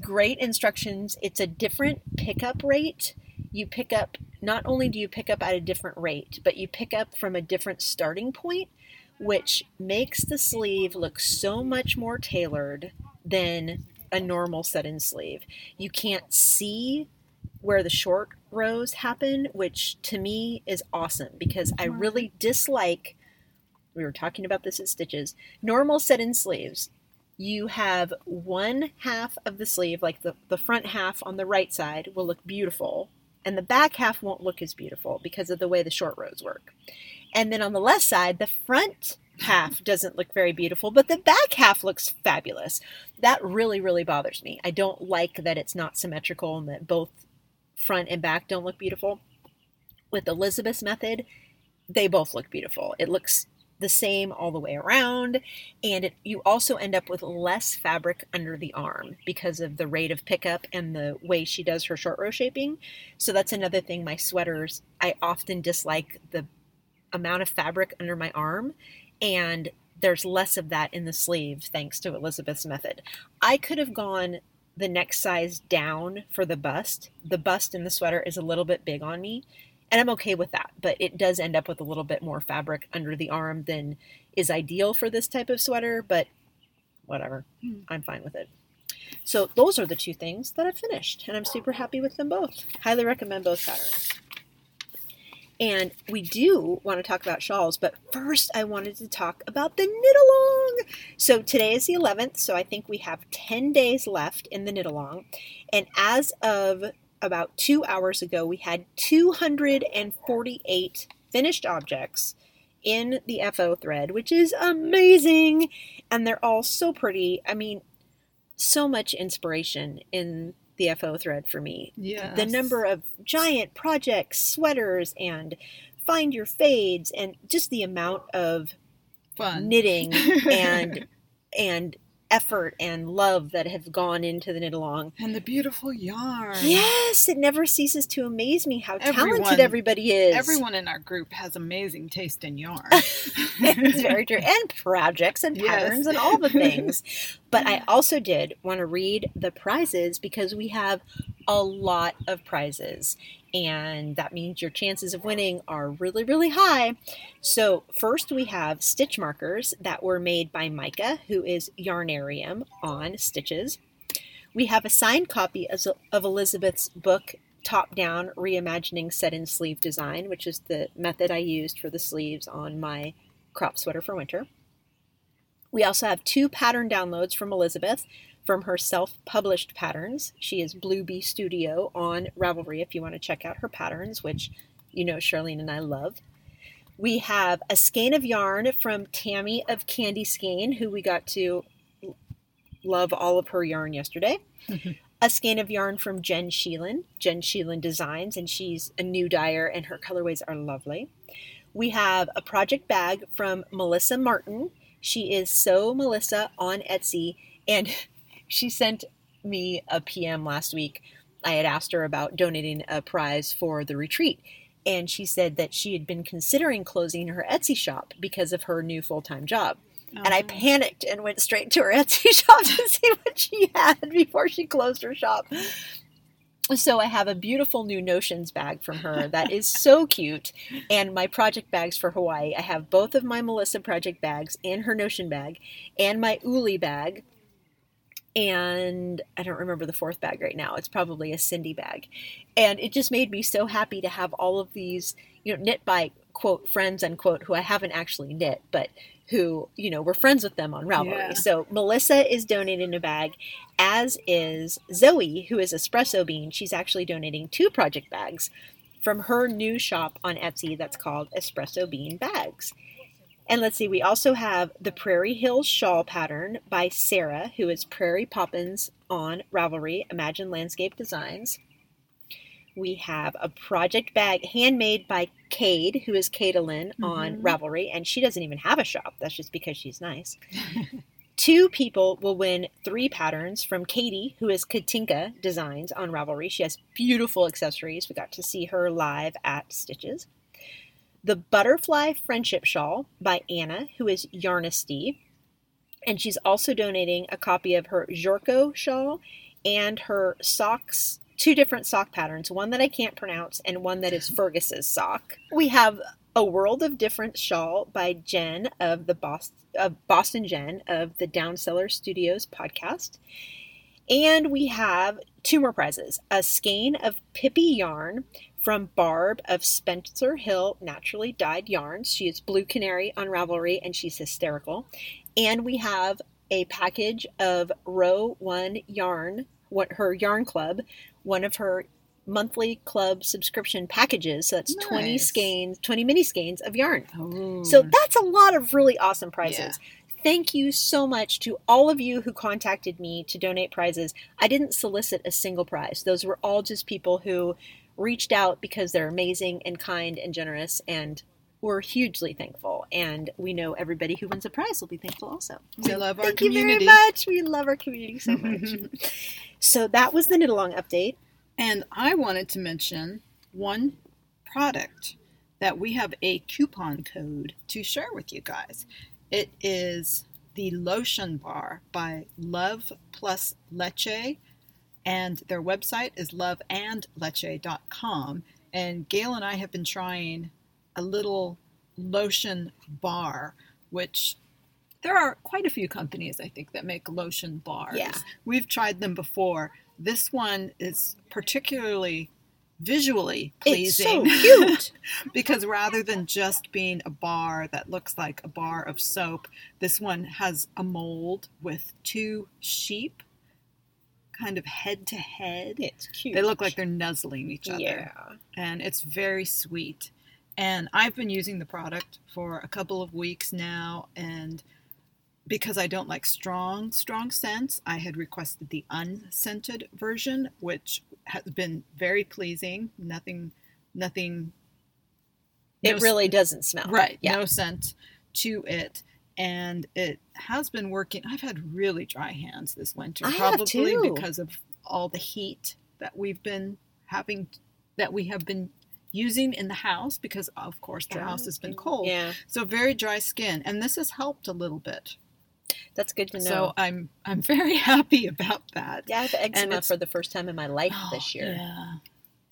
Great instructions. It's a different pickup rate. You pick up, not only do you pick up at a different rate, but you pick up from a different starting point, which makes the sleeve look so much more tailored than a normal set-in sleeve. You can't see where the short rows happen, which to me is awesome because I really dislike, we were talking about this at Stitches, normal set-in sleeves. You have one half of the sleeve, like the front half on the right side will look beautiful, and the back half won't look as beautiful because of the way the short rows work. And then on the left side, the front half doesn't look very beautiful, but the back half looks fabulous. That really, really bothers me. I don't like that it's not symmetrical and that both front and back don't look beautiful. With Elizabeth's method, they both look beautiful. It looks the same all the way around, and you also end up with less fabric under the arm because of the rate of pickup and the way she does her short row shaping. So that's another thing. My sweaters, I often dislike the amount of fabric under my arm, and there's less of that in the sleeve thanks to Elizabeth's method. I could have gone the next size down for the bust. The bust in the sweater is a little bit big on me, and I'm okay with that, but it does end up with a little bit more fabric under the arm than is ideal for this type of sweater, but whatever. I'm fine with it. So those are the two things that I finished, and I'm super happy with them both. Highly recommend both patterns. And we do want to talk about shawls, but first I wanted to talk about the knit-along. So today is the 11th, so I think we have 10 days left in the knit-along. And as of about 2 hours ago, we had 248 finished objects in the FO thread, which is amazing. And they're all so pretty. I mean, so much inspiration in the FO thread for me. Yes. The number of giant projects, sweaters, and find your fades, and just the amount of fun knitting and effort and love that have gone into the knit along. And the beautiful yarn. Yes, it never ceases to amaze me how talented everybody is. Everyone in our group has amazing taste in yarn. It's very true. And projects and patterns and all the things. But I also did want to read the prizes because we have a lot of prizes. And that means your chances of winning are really, really high. So first we have stitch markers that were made by Micah, who is Yarnarium on Stitches. We have a signed copy of Elizabeth's book, Top Down Reimagining Set-In Sleeve Design, which is the method I used for the sleeves on my crop sweater for winter. We also have two pattern downloads from Elizabeth, from her self-published patterns. She is Blue Bee Studio on Ravelry if you want to check out her patterns, which you know Charlene and I love. We have a skein of yarn from Tammy of Candy Skein, who we got to love all of her yarn yesterday. A skein of yarn from Jen Sheelan Designs, and she's a new dyer and her colorways are lovely. We have a project bag from Melissa Martin. She is So Melissa on Etsy, and she sent me a PM last week. I had asked her about donating a prize for the retreat, and she said that she had been considering closing her Etsy shop because of her new full-time job. And I panicked and went straight to her Etsy shop to see what she had before she closed her shop. So I have a beautiful new Notions bag from her that is so cute. And my project bags for Hawaii. I have both of my Melissa project bags and her Notion bag and my Uli bag. And I don't remember the fourth bag right now. It's probably a Cindy bag. And it just made me so happy to have all of these, you know, knit by, quote, friends, unquote, who I haven't actually knit, but who, you know, we're friends with them on Ravelry. Yeah. So Melissa is donating a bag, as is Zoe, who is Espresso Bean. She's actually donating two project bags from her new shop on Etsy that's called Espresso Bean Bags. And let's see, we also have the Prairie Hills Shawl Pattern by Sarah, who is Prairie Poppins on Ravelry, Imagine Landscape Designs. We have a project bag handmade by Cade, who is Caitlin on Ravelry, and she doesn't even have a shop. That's just because she's nice. 2 people will win 3 patterns from Katie, who is Katinka Designs on Ravelry. She has beautiful accessories. We got to see her live at Stitches. The Butterfly Friendship Shawl by Anna, who is Yarnisty. And she's also donating a copy of her Jorko shawl and her socks, 2 different sock patterns, one that I can't pronounce and one that is Fergus's sock. We have A World of Difference shawl by Jen of the Boston Jen of the Downseller Studios podcast. And we have 2 more prizes. A skein of Pippi yarn from Barb of Spencer Hill Naturally Dyed Yarns. She is Blue Canary on Ravelry and she's hysterical. And we have a package of Row One Yarn, her yarn club, one of her monthly club subscription packages. So that's nice. 20 mini skeins of yarn. Ooh. So that's a lot of really awesome prizes. Yeah. Thank you so much to all of you who contacted me to donate prizes. I didn't solicit a single prize. Those were all just people who reached out because they're amazing and kind and generous, and we're hugely thankful, and we know everybody who wins a prize will be thankful also. We love our community. Thank you very much. We love our community so much. So that was the Knit Along update. And I wanted to mention one product that we have a coupon code to share with you guys. It is the Lotion Bar by Love Plus Leche, and their website is loveandleche.com. And Gail and I have been trying a little lotion bar, which there are quite a few companies, I think, that make lotion bars. Yeah. We've tried them before. This one is particularly visually pleasing. It's so cute. Because rather than just being a bar that looks like a bar of soap, this one has a mold with 2 sheep kind of head to head. It's cute. They look like they're nuzzling each other. Yeah. And it's very sweet. And I've been using the product for a couple of weeks now, and because I don't like strong scents, I had requested the unscented version, which has been very pleasing. Nothing. It really doesn't smell. Right. Yeah. No scent to it. And it has been working. I've had really dry hands this winter, probably because of all the heat that we have been using in the house, because of course the house has been cold. Yeah. So very dry skin, and this has helped a little bit. That's good to know. So I'm very happy about that. Yeah, I have eczema for the first time in my life this year. Yeah.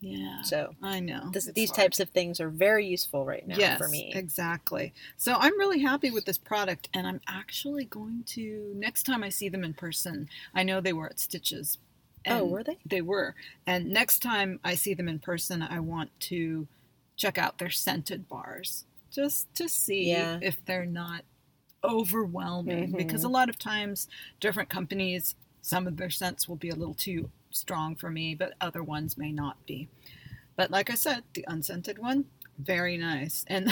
Yeah. So I know. These types of things are very useful right now for me. Yes, exactly. So I'm really happy with this product, and I'm actually going to, next time I see them in person, I know they were at Stitches. Oh, were they? They were. And next time I see them in person, I want to check out their scented bars just to see if they're not overwhelming. Mm-hmm. Because a lot of times different companies, some of their scents will be a little too strong for me, but other ones may not be. But like I said, the unscented one, very nice. And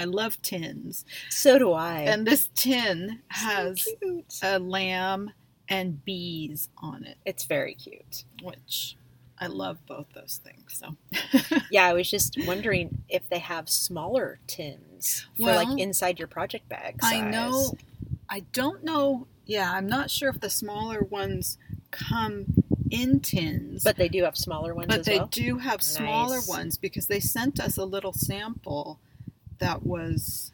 I love tins. So do I. And this tin has a lamb and bees on it. It's very cute. Which I love both those things. So yeah, I was just wondering if they have smaller tins for like inside your project bag size. I know. I don't know. Yeah, I'm not sure if the smaller ones come in tins. But they do have smaller ones as well? But they do have smaller ones, because they sent us a little sample that was,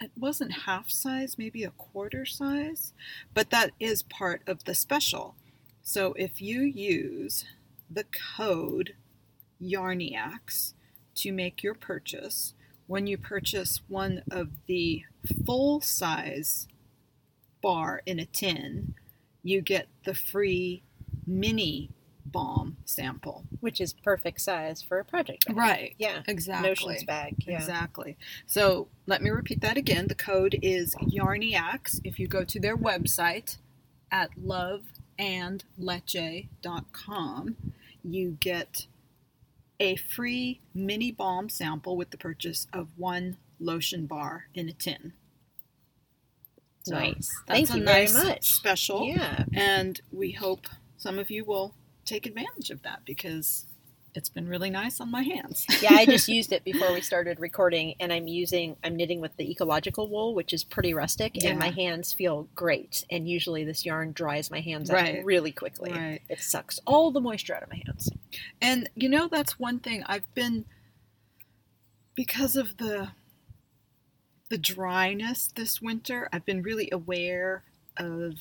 it wasn't half size, maybe a quarter size, but that is part of the special. So if you use the code Yarniacs to make your purchase, when you purchase one of the full size bar in a tin, you get the free mini balm sample, which is perfect size for a project bag. Right. Yeah. Exactly. Notions bag. Yeah. Exactly. So let me repeat that again. The code is Yarniacs. If you go to their website at loveandleche.com, you get a free mini balm sample with the purchase of 1 lotion bar in a tin. So nice. Thank you very much. Special. Yeah. And we hope some of you will take advantage of that, because it's been really nice on my hands. Yeah, I just used it before we started recording, and I'm knitting with the ecological wool, which is pretty rustic, and my hands feel great. And usually this yarn dries my hands out really quickly. Right. It sucks all the moisture out of my hands. And, you know, that's one thing I've been, because of the dryness this winter, I've been really aware of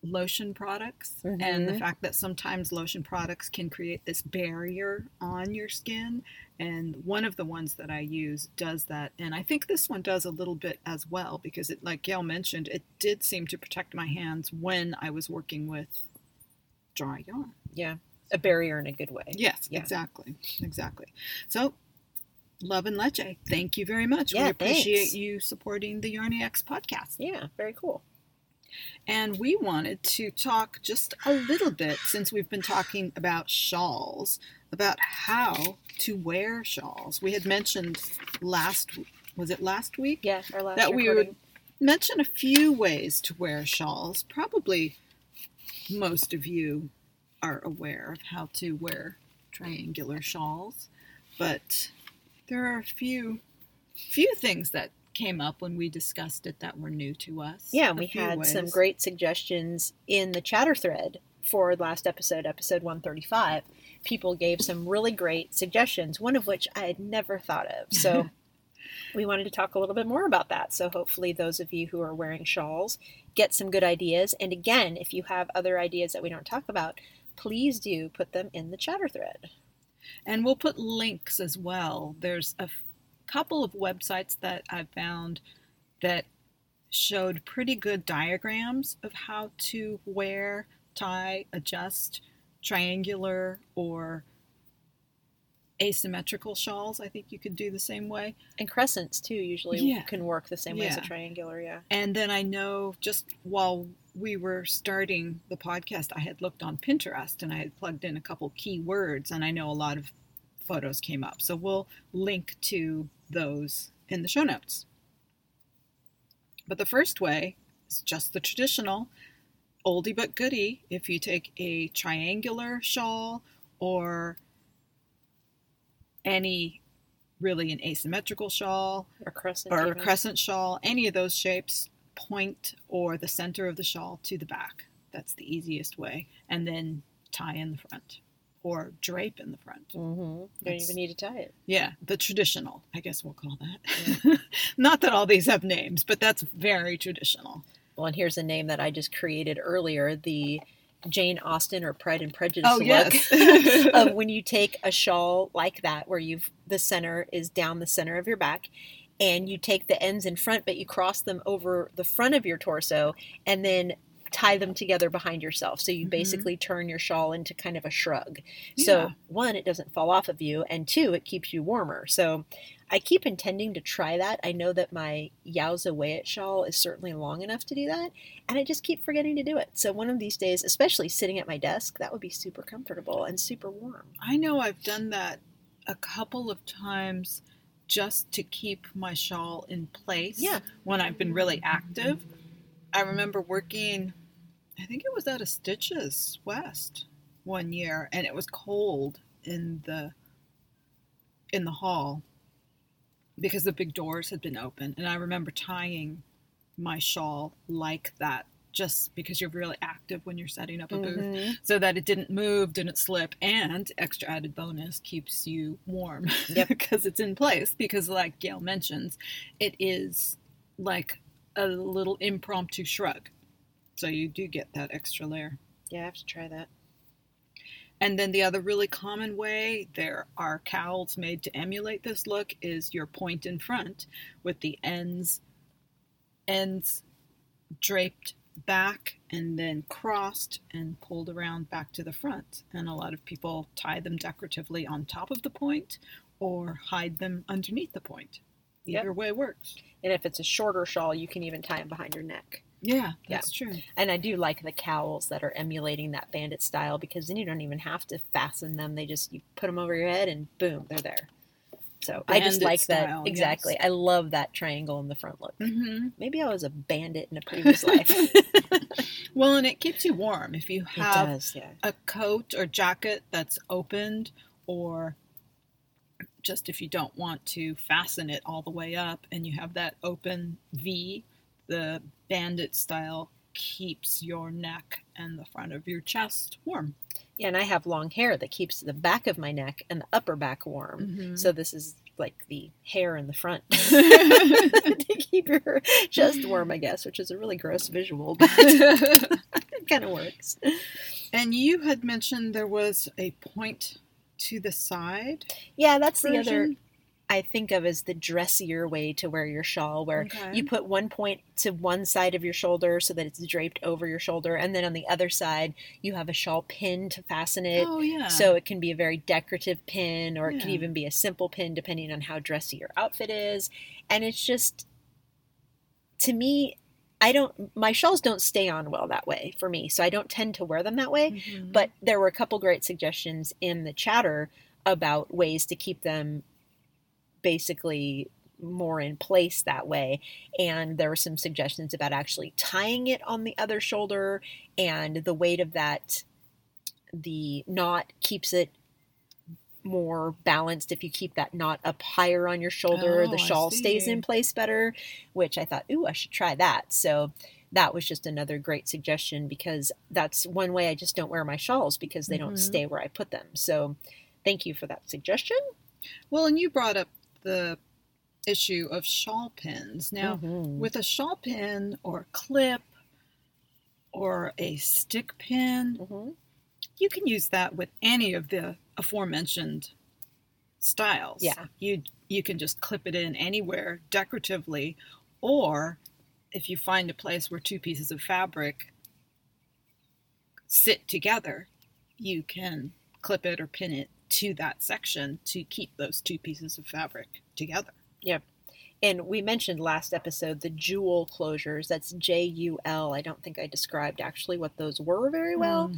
lotion products and the fact that sometimes lotion products can create this barrier on your skin, and one of the ones that I use does that, and I think this one does a little bit as well, because it, like Gail mentioned, it did seem to protect my hands when I was working with dry yarn. Yeah, a barrier in a good way. Yes, yeah. Exactly. So Love and Leche, thank you very much. Yeah, we appreciate you supporting the Yarniacs podcast. Yeah, very cool. And we wanted to talk just a little bit, since we've been talking about shawls, about how to wear shawls. We had mentioned last week? Yeah, our last recording. That we would mention a few ways to wear shawls. Probably most of you are aware of how to wear triangular shawls, but there are a few things that came up when we discussed it that were new to us. Yeah, we had some great suggestions in the chatter thread for last episode 135. People gave some really great suggestions, one of which I had never thought of. So we wanted to talk a little bit more about that. So hopefully those of you who are wearing shawls get some good ideas. And again, if you have other ideas that we don't talk about, please do put them in the chatter thread. And we'll put links as well. There's a couple of websites that I found that showed pretty good diagrams of how to wear, tie, adjust triangular or asymmetrical shawls. I think you could do the same way. And crescents, too, usually can work the same way as a triangular, And then I know just while we were starting the podcast, I had looked on Pinterest and I had plugged in a couple key words, and I know a lot of photos came up. So we'll link to those in the show notes. But the first way is just the traditional oldie but goodie. If you take a triangular shawl or an asymmetrical shawl or a crescent shawl, any of those shapes, point or the center of the shawl to the back. That's the easiest way. And then tie in the front. Or drape in the front. Mm-hmm. Don't even need to tie it. Yeah, the traditional, I guess we'll call that. Yeah. Not that all these have names, but that's very traditional. Well, and here's a name that I just created earlier, the Jane Austen or Pride and Prejudice look. Of when you take a shawl like that, where the center is down the center of your back, and you take the ends in front, but you cross them over the front of your torso, and then tie them together behind yourself. So you basically turn your shawl into kind of a shrug. Yeah. So one, it doesn't fall off of you, and two, it keeps you warmer. So I keep intending to try that. I know that my Yowza Wayet shawl is certainly long enough to do that, and I just keep forgetting to do it. So one of these days, especially sitting at my desk, that would be super comfortable and super warm. I know I've done that a couple of times just to keep my shawl in place when I've been really active. I remember working, I think it was at a Stitches West one year, and it was cold in the hall because the big doors had been open. And I remember tying my shawl like that just because you're really active when you're setting up a booth, so that it didn't move, didn't slip, and extra added bonus, keeps you warm because it's in place. Because like Gail mentions, it is like a little impromptu shrug. So you do get that extra layer. Yeah, I have to try that. And then the other really common way, there are cowls made to emulate this look, is your point in front with the ends draped back and then crossed and pulled around back to the front. And a lot of people tie them decoratively on top of the point or hide them underneath the point. Either way works. And if it's a shorter shawl, you can even tie it behind your neck. Yeah, that's true. And I do like the cowls that are emulating that bandit style, because then you don't even have to fasten them. They just, you put them over your head and boom, they're there. So bandit, I just like style, that. Exactly. Yes. I love that triangle in the front look. Mm-hmm. Maybe I was a bandit in a previous life. Well, and it keeps you warm. If you have a coat or jacket that's opened, or just if you don't want to fasten it all the way up and you have that open V, the bandit style keeps your neck and the front of your chest warm. Yeah, and I have long hair that keeps the back of my neck and the upper back warm. Mm-hmm. So this is like the hair in the front to keep your chest warm, I guess, which is a really gross visual, but it kind of works. And you had mentioned there was a point to the side. Yeah, that's version. The other I think of as the dressier way to wear your shawl, where you put one point to one side of your shoulder so that it's draped over your shoulder, and then on the other side you have a shawl pin to fasten it. Oh, yeah. So it can be a very decorative pin, or it can even be a simple pin depending on how dressy your outfit is. And it's just, to me, my shawls don't stay on well that way for me, so I don't tend to wear them that way. Mm-hmm. But there were a couple great suggestions in the chatter about ways to keep them basically more in place that way. And there were some suggestions about actually tying it on the other shoulder, and the weight of that, the knot keeps it more balanced. If you keep that knot up higher on your shoulder, the shawl stays in place better, which I thought, I should try that. So that was just another great suggestion, because that's one way I just don't wear my shawls, because they don't stay where I put them. So thank you for that suggestion. Well, and you brought up the issue of shawl pins. Now, with a shawl pin or clip or a stick pin, you can use that with any of the aforementioned styles. Yeah. You can just clip it in anywhere decoratively, or if you find a place where two pieces of fabric sit together, you can clip it or pin it to that section to keep those two pieces of fabric together. Yep. And we mentioned last episode the jewel closures. That's JUL. I don't think I described actually what those were very well.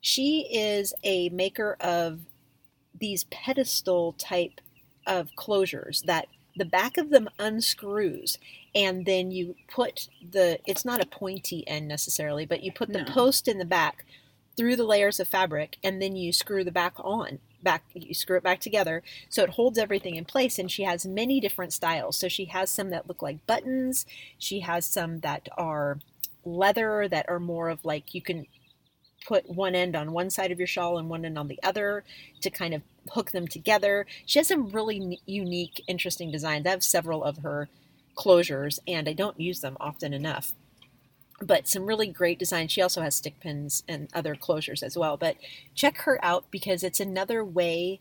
She is a maker of these pedestal type of closures that the back of them unscrews, and then you put it's not a pointy end necessarily, but you put the post in the back through the layers of fabric, and then you screw the back on. You screw it back together, so it holds everything in place. And she has many different styles. So she has some that look like buttons. She has some that are leather, that are more of like, you can put one end on one side of your shawl and one end on the other to kind of hook them together. She has some really unique, interesting designs. I have several of her closures, and I don't use them often enough, but some really great designs. She also has stick pins and other closures as well. But check her out, because it's another way.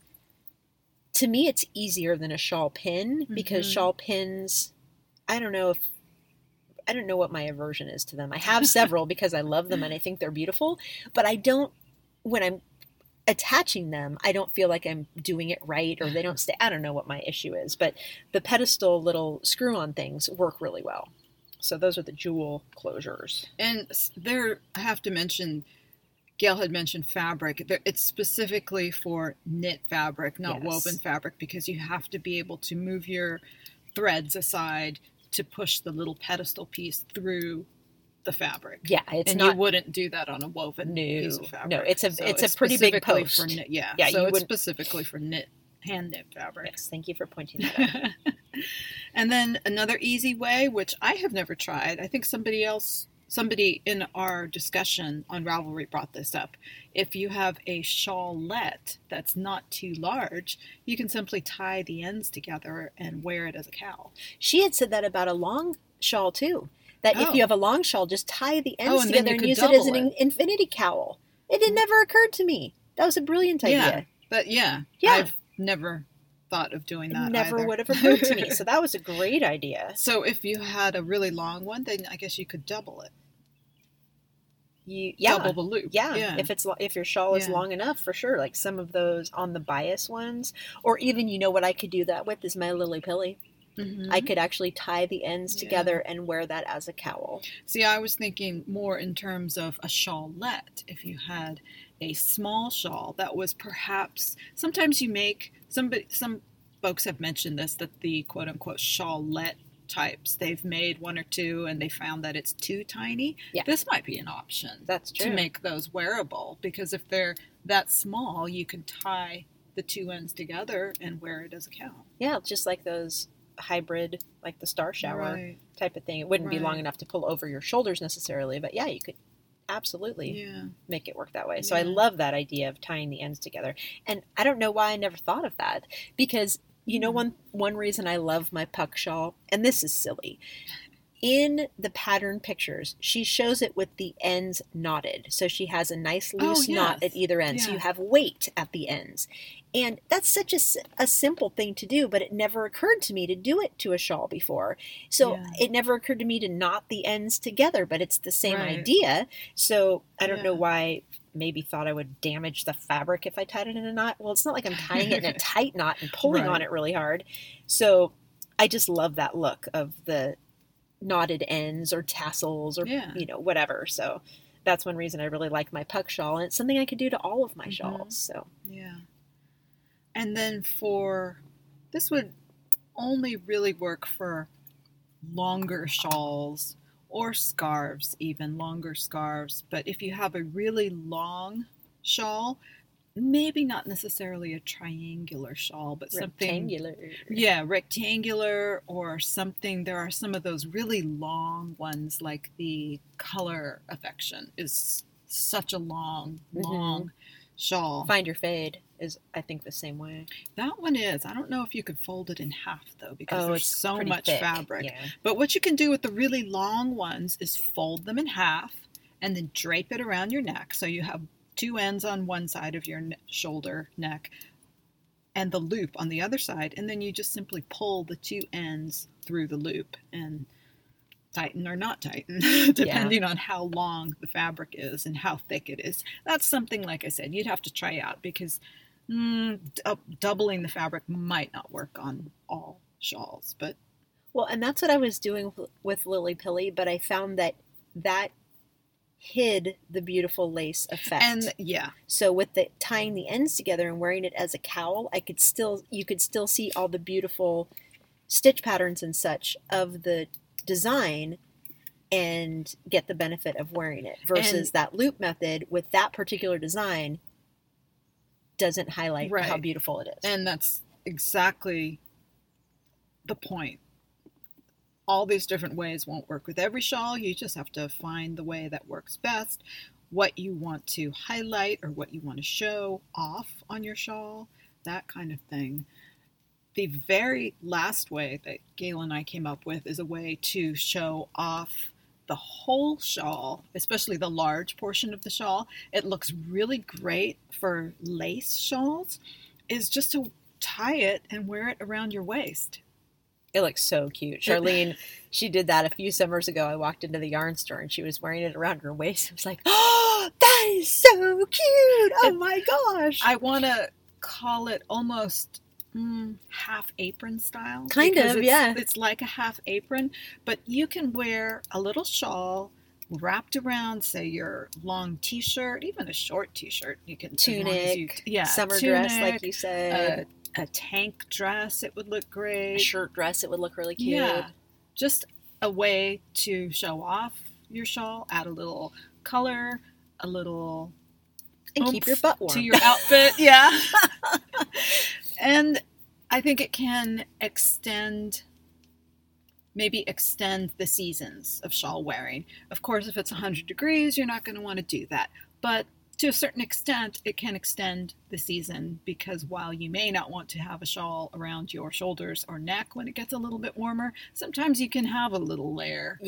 To me, it's easier than a shawl pin, because shawl pins, I don't know what my aversion is to them. I have several because I love them and I think they're beautiful, but when I'm attaching them, I don't feel like I'm doing it right, or they don't stay. I don't know what my issue is, but the pedestal little screw-on things work really well. So those are the jewel closures. And there, I have to mention, Gail had mentioned fabric. It's specifically for knit fabric, not woven fabric, because you have to be able to move your threads aside to push the little pedestal piece through the fabric. Yeah, you wouldn't do that on a woven piece of fabric. No, it's a pretty big post. For knit, it's specifically for knit, hand knit fabric. Yes, thank you for pointing that out. And then another easy way, which I have never tried, I think somebody in our discussion on Ravelry brought this up. If you have a shawlette that's not too large, you can simply tie the ends together and wear it as a cowl. She had said that about a long shawl too, that if you have a long shawl, just tie the ends together and use it as an infinity cowl. It had never occurred to me. That was a brilliant idea. Yeah, but I've never thought of doing that. Never would have occurred to me. So that was a great idea. So if you had a really long one, then I guess you could double it. Double the loop. Yeah. If your shawl is long enough, for sure. Like some of those on the bias ones, or even, what I could do that with is my Lily Pilly. Mm-hmm. I could actually tie the ends together and wear that as a cowl. See, I was thinking more in terms of a shawlette. If you had a small shawl that was perhaps, sometimes you make, Somebody, some folks have mentioned this, that the quote-unquote shawlette types, they've made one or two and they found that it's too tiny. Yeah. This might be an option. That's true. To make those wearable, because if they're that small, you can tie the two ends together and wear it as a cowl. Yeah, just like those hybrid, like the star shower type of thing. It wouldn't be long enough to pull over your shoulders necessarily, but yeah, you could absolutely make it work that way. So I love that idea of tying the ends together. And I don't know why I never thought of that, because you know one reason I love my Puck shawl, and this is silly, in the pattern pictures, she shows it with the ends knotted. So she has a nice loose knot at either end. Yeah. So you have weight at the ends. And that's such a simple thing to do, but it never occurred to me to do it to a shawl before. So it never occurred to me to knot the ends together, but it's the same idea. So I don't know why... maybe thought I would damage the fabric if I tied it in a knot. Well, it's not like I'm tying it in a tight knot and pulling on it really hard. So I just love that look of the knotted ends or tassels or, you know, whatever. So that's one reason I really like my Puck shawl. And it's something I could do to all of my shawls. So And then for, this would only really work for longer shawls, or scarves, even longer scarves. But if you have a really long shawl, maybe not necessarily a triangular shawl, but rectangular. Rectangular or something. There are some of those really long ones, like the Color Affection is such a long, long shawl. Find Your Fade is, I think, the same way. That one is. I don't know if you could fold it in half, though, because there's so much thick fabric. Yeah. But what you can do with the really long ones is fold them in half and then drape it around your neck. So you have two ends on one side of your shoulder, neck, and the loop on the other side. And then you just simply pull the two ends through the loop and tighten or not tighten, depending on how long the fabric is and how thick it is. That's something, like I said, you'd have to try out, because doubling the fabric might not work on all shawls. But and that's what I was doing with Lily Pilly, but I found that hid the beautiful lace effect. And so with the tying the ends together and wearing it as a cowl, you could still see all the beautiful stitch patterns and such of the design and get the benefit of wearing it, versus that loop method with that particular design doesn't highlight how beautiful it is. And that's exactly the point. All these different ways won't work with every shawl. You just have to find the way that works best, what you want to highlight or what you want to show off on your shawl, that kind of thing. The very last way that Gail and I came up with is a way to show off the whole shawl, especially the large portion of the shawl. It looks really great for lace shawls, is just to tie it and wear it around your waist. It looks so cute. Charlene, she did that a few summers ago. I walked into the yarn store and she was wearing it around her waist. I was like, oh, that is so cute. Oh my gosh. I want to call it almost... half apron style. It's like a half apron, but you can wear a little shawl wrapped around, say, your long t-shirt, even a short t-shirt. You can tunic, summer dress, like you said. A tank dress, it would look great. A shirt dress, it would look really cute. Yeah, just a way to show off your shawl, add a little color, a little... and keep your butt warm. To your outfit, And I think it can extend the seasons of shawl wearing. Of course, if it's 100 degrees, you're not going to want to do that. But to a certain extent, it can extend the season, because while you may not want to have a shawl around your shoulders or neck when it gets a little bit warmer, sometimes you can have a little layer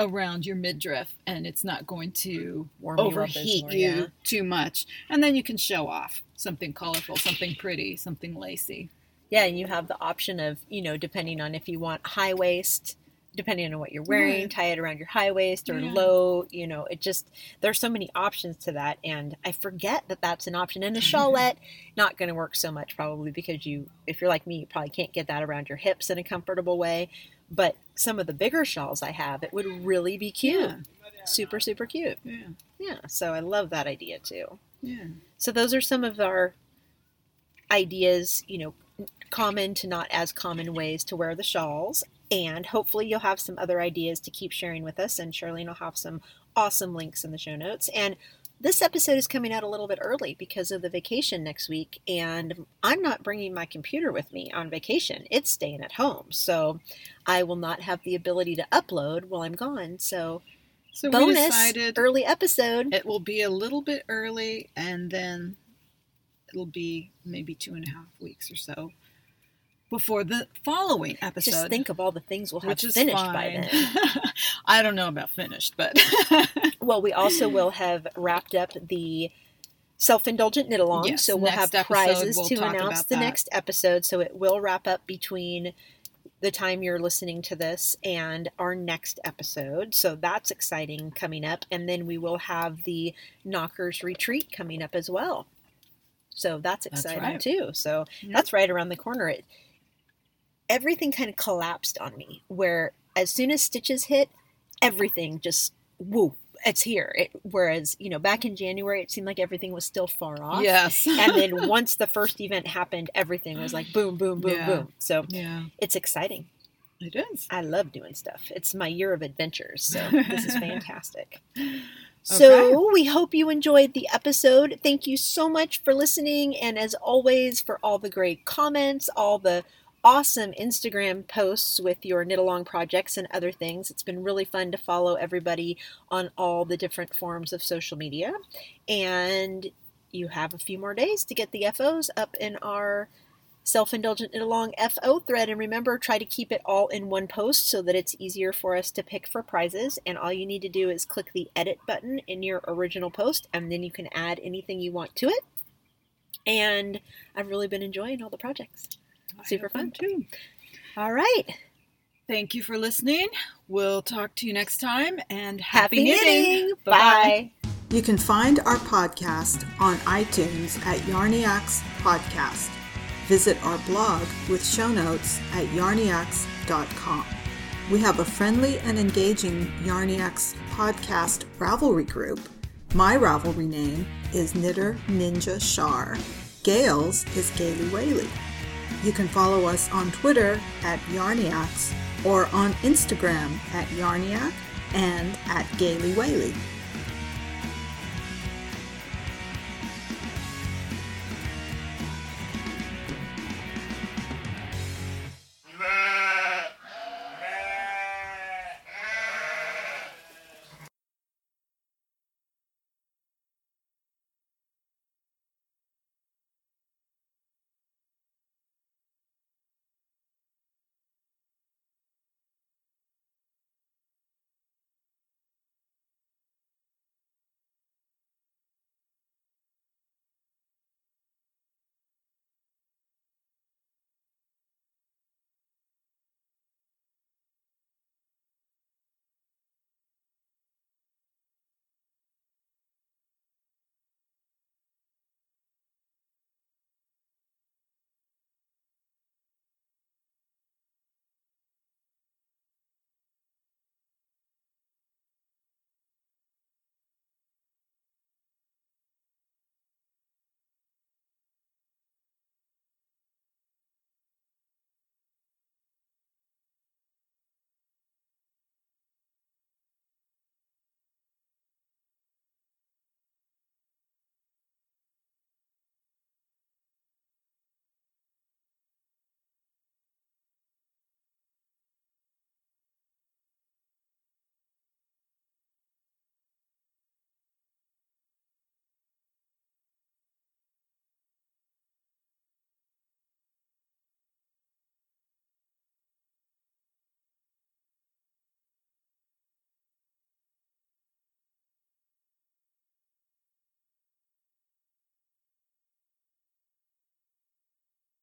around your midriff, and it's not going to overheat you too much. And then you can show off something colorful, something pretty, something lacy. Yeah, and you have the option of, you know, depending on if you want high waist, depending on what you're wearing, tie it around your high waist or low, you know, it just, there's so many options to that. And I forget that that's an option. And a shawlette, not going to work so much probably, because if you're like me, you probably can't get that around your hips in a comfortable way. But some of the bigger shawls I have, it would really be cute. Yeah. Super, super cute. Yeah. Yeah. So I love that idea too. Yeah. So those are some of our ideas, you know, common to not as common ways to wear the shawls. And hopefully you'll have some other ideas to keep sharing with us, and Charlene will have some awesome links in the show notes. And this episode is coming out a little bit early because of the vacation next week, and I'm not bringing my computer with me on vacation. It's staying at home, so I will not have the ability to upload while I'm gone. So bonus, we decided early episode. It will be a little bit early, and then it'll be maybe 2.5 weeks or so before the following episode. Just think of all the things we'll have finished by then. I don't know about finished, but... Well, we also will have wrapped up the self-indulgent knit-along, yes, so we'll have prizes to announce the next episode, so it will wrap up between the time you're listening to this and our next episode, so that's exciting coming up, and then we will have the Knockers Retreat coming up as well, so that's exciting too, so that's right around the corner. Everything kind of collapsed on me, where as soon as Stitches hit, everything just, whoop, it's here. Whereas, you know, back in January, it seemed like everything was still far off. Yes. And then once the first event happened, everything was like boom, boom, boom, boom. So it's exciting. It is. I love doing stuff. It's my year of adventures, so this is fantastic. So we hope you enjoyed the episode. Thank you so much for listening, and as always, for all the great comments, all the awesome Instagram posts with your knit along projects and other things. It's been really fun to follow everybody on all the different forms of social media. And you have a few more days to get the FOs up in our self-indulgent knit along FO thread. And remember, try to keep it all in one post so that it's easier for us to pick for prizes. And all you need to do is click the edit button in your original post, and then you can add anything you want to it. And I've really been enjoying all the projects. Super fun too. All right. Thank you for listening. We'll talk to you next time, and happy knitting. Bye. You can find our podcast on iTunes at Yarniacs Podcast. Visit our blog with show notes at yarniacs.com. We have a friendly and engaging Yarniacs Podcast Ravelry group. My Ravelry name is Knitter Ninja Shar. Gail's is Gaily Whaley. You can follow us on Twitter at Yarniacs or on Instagram at Yarniac and at Gaily Whaley.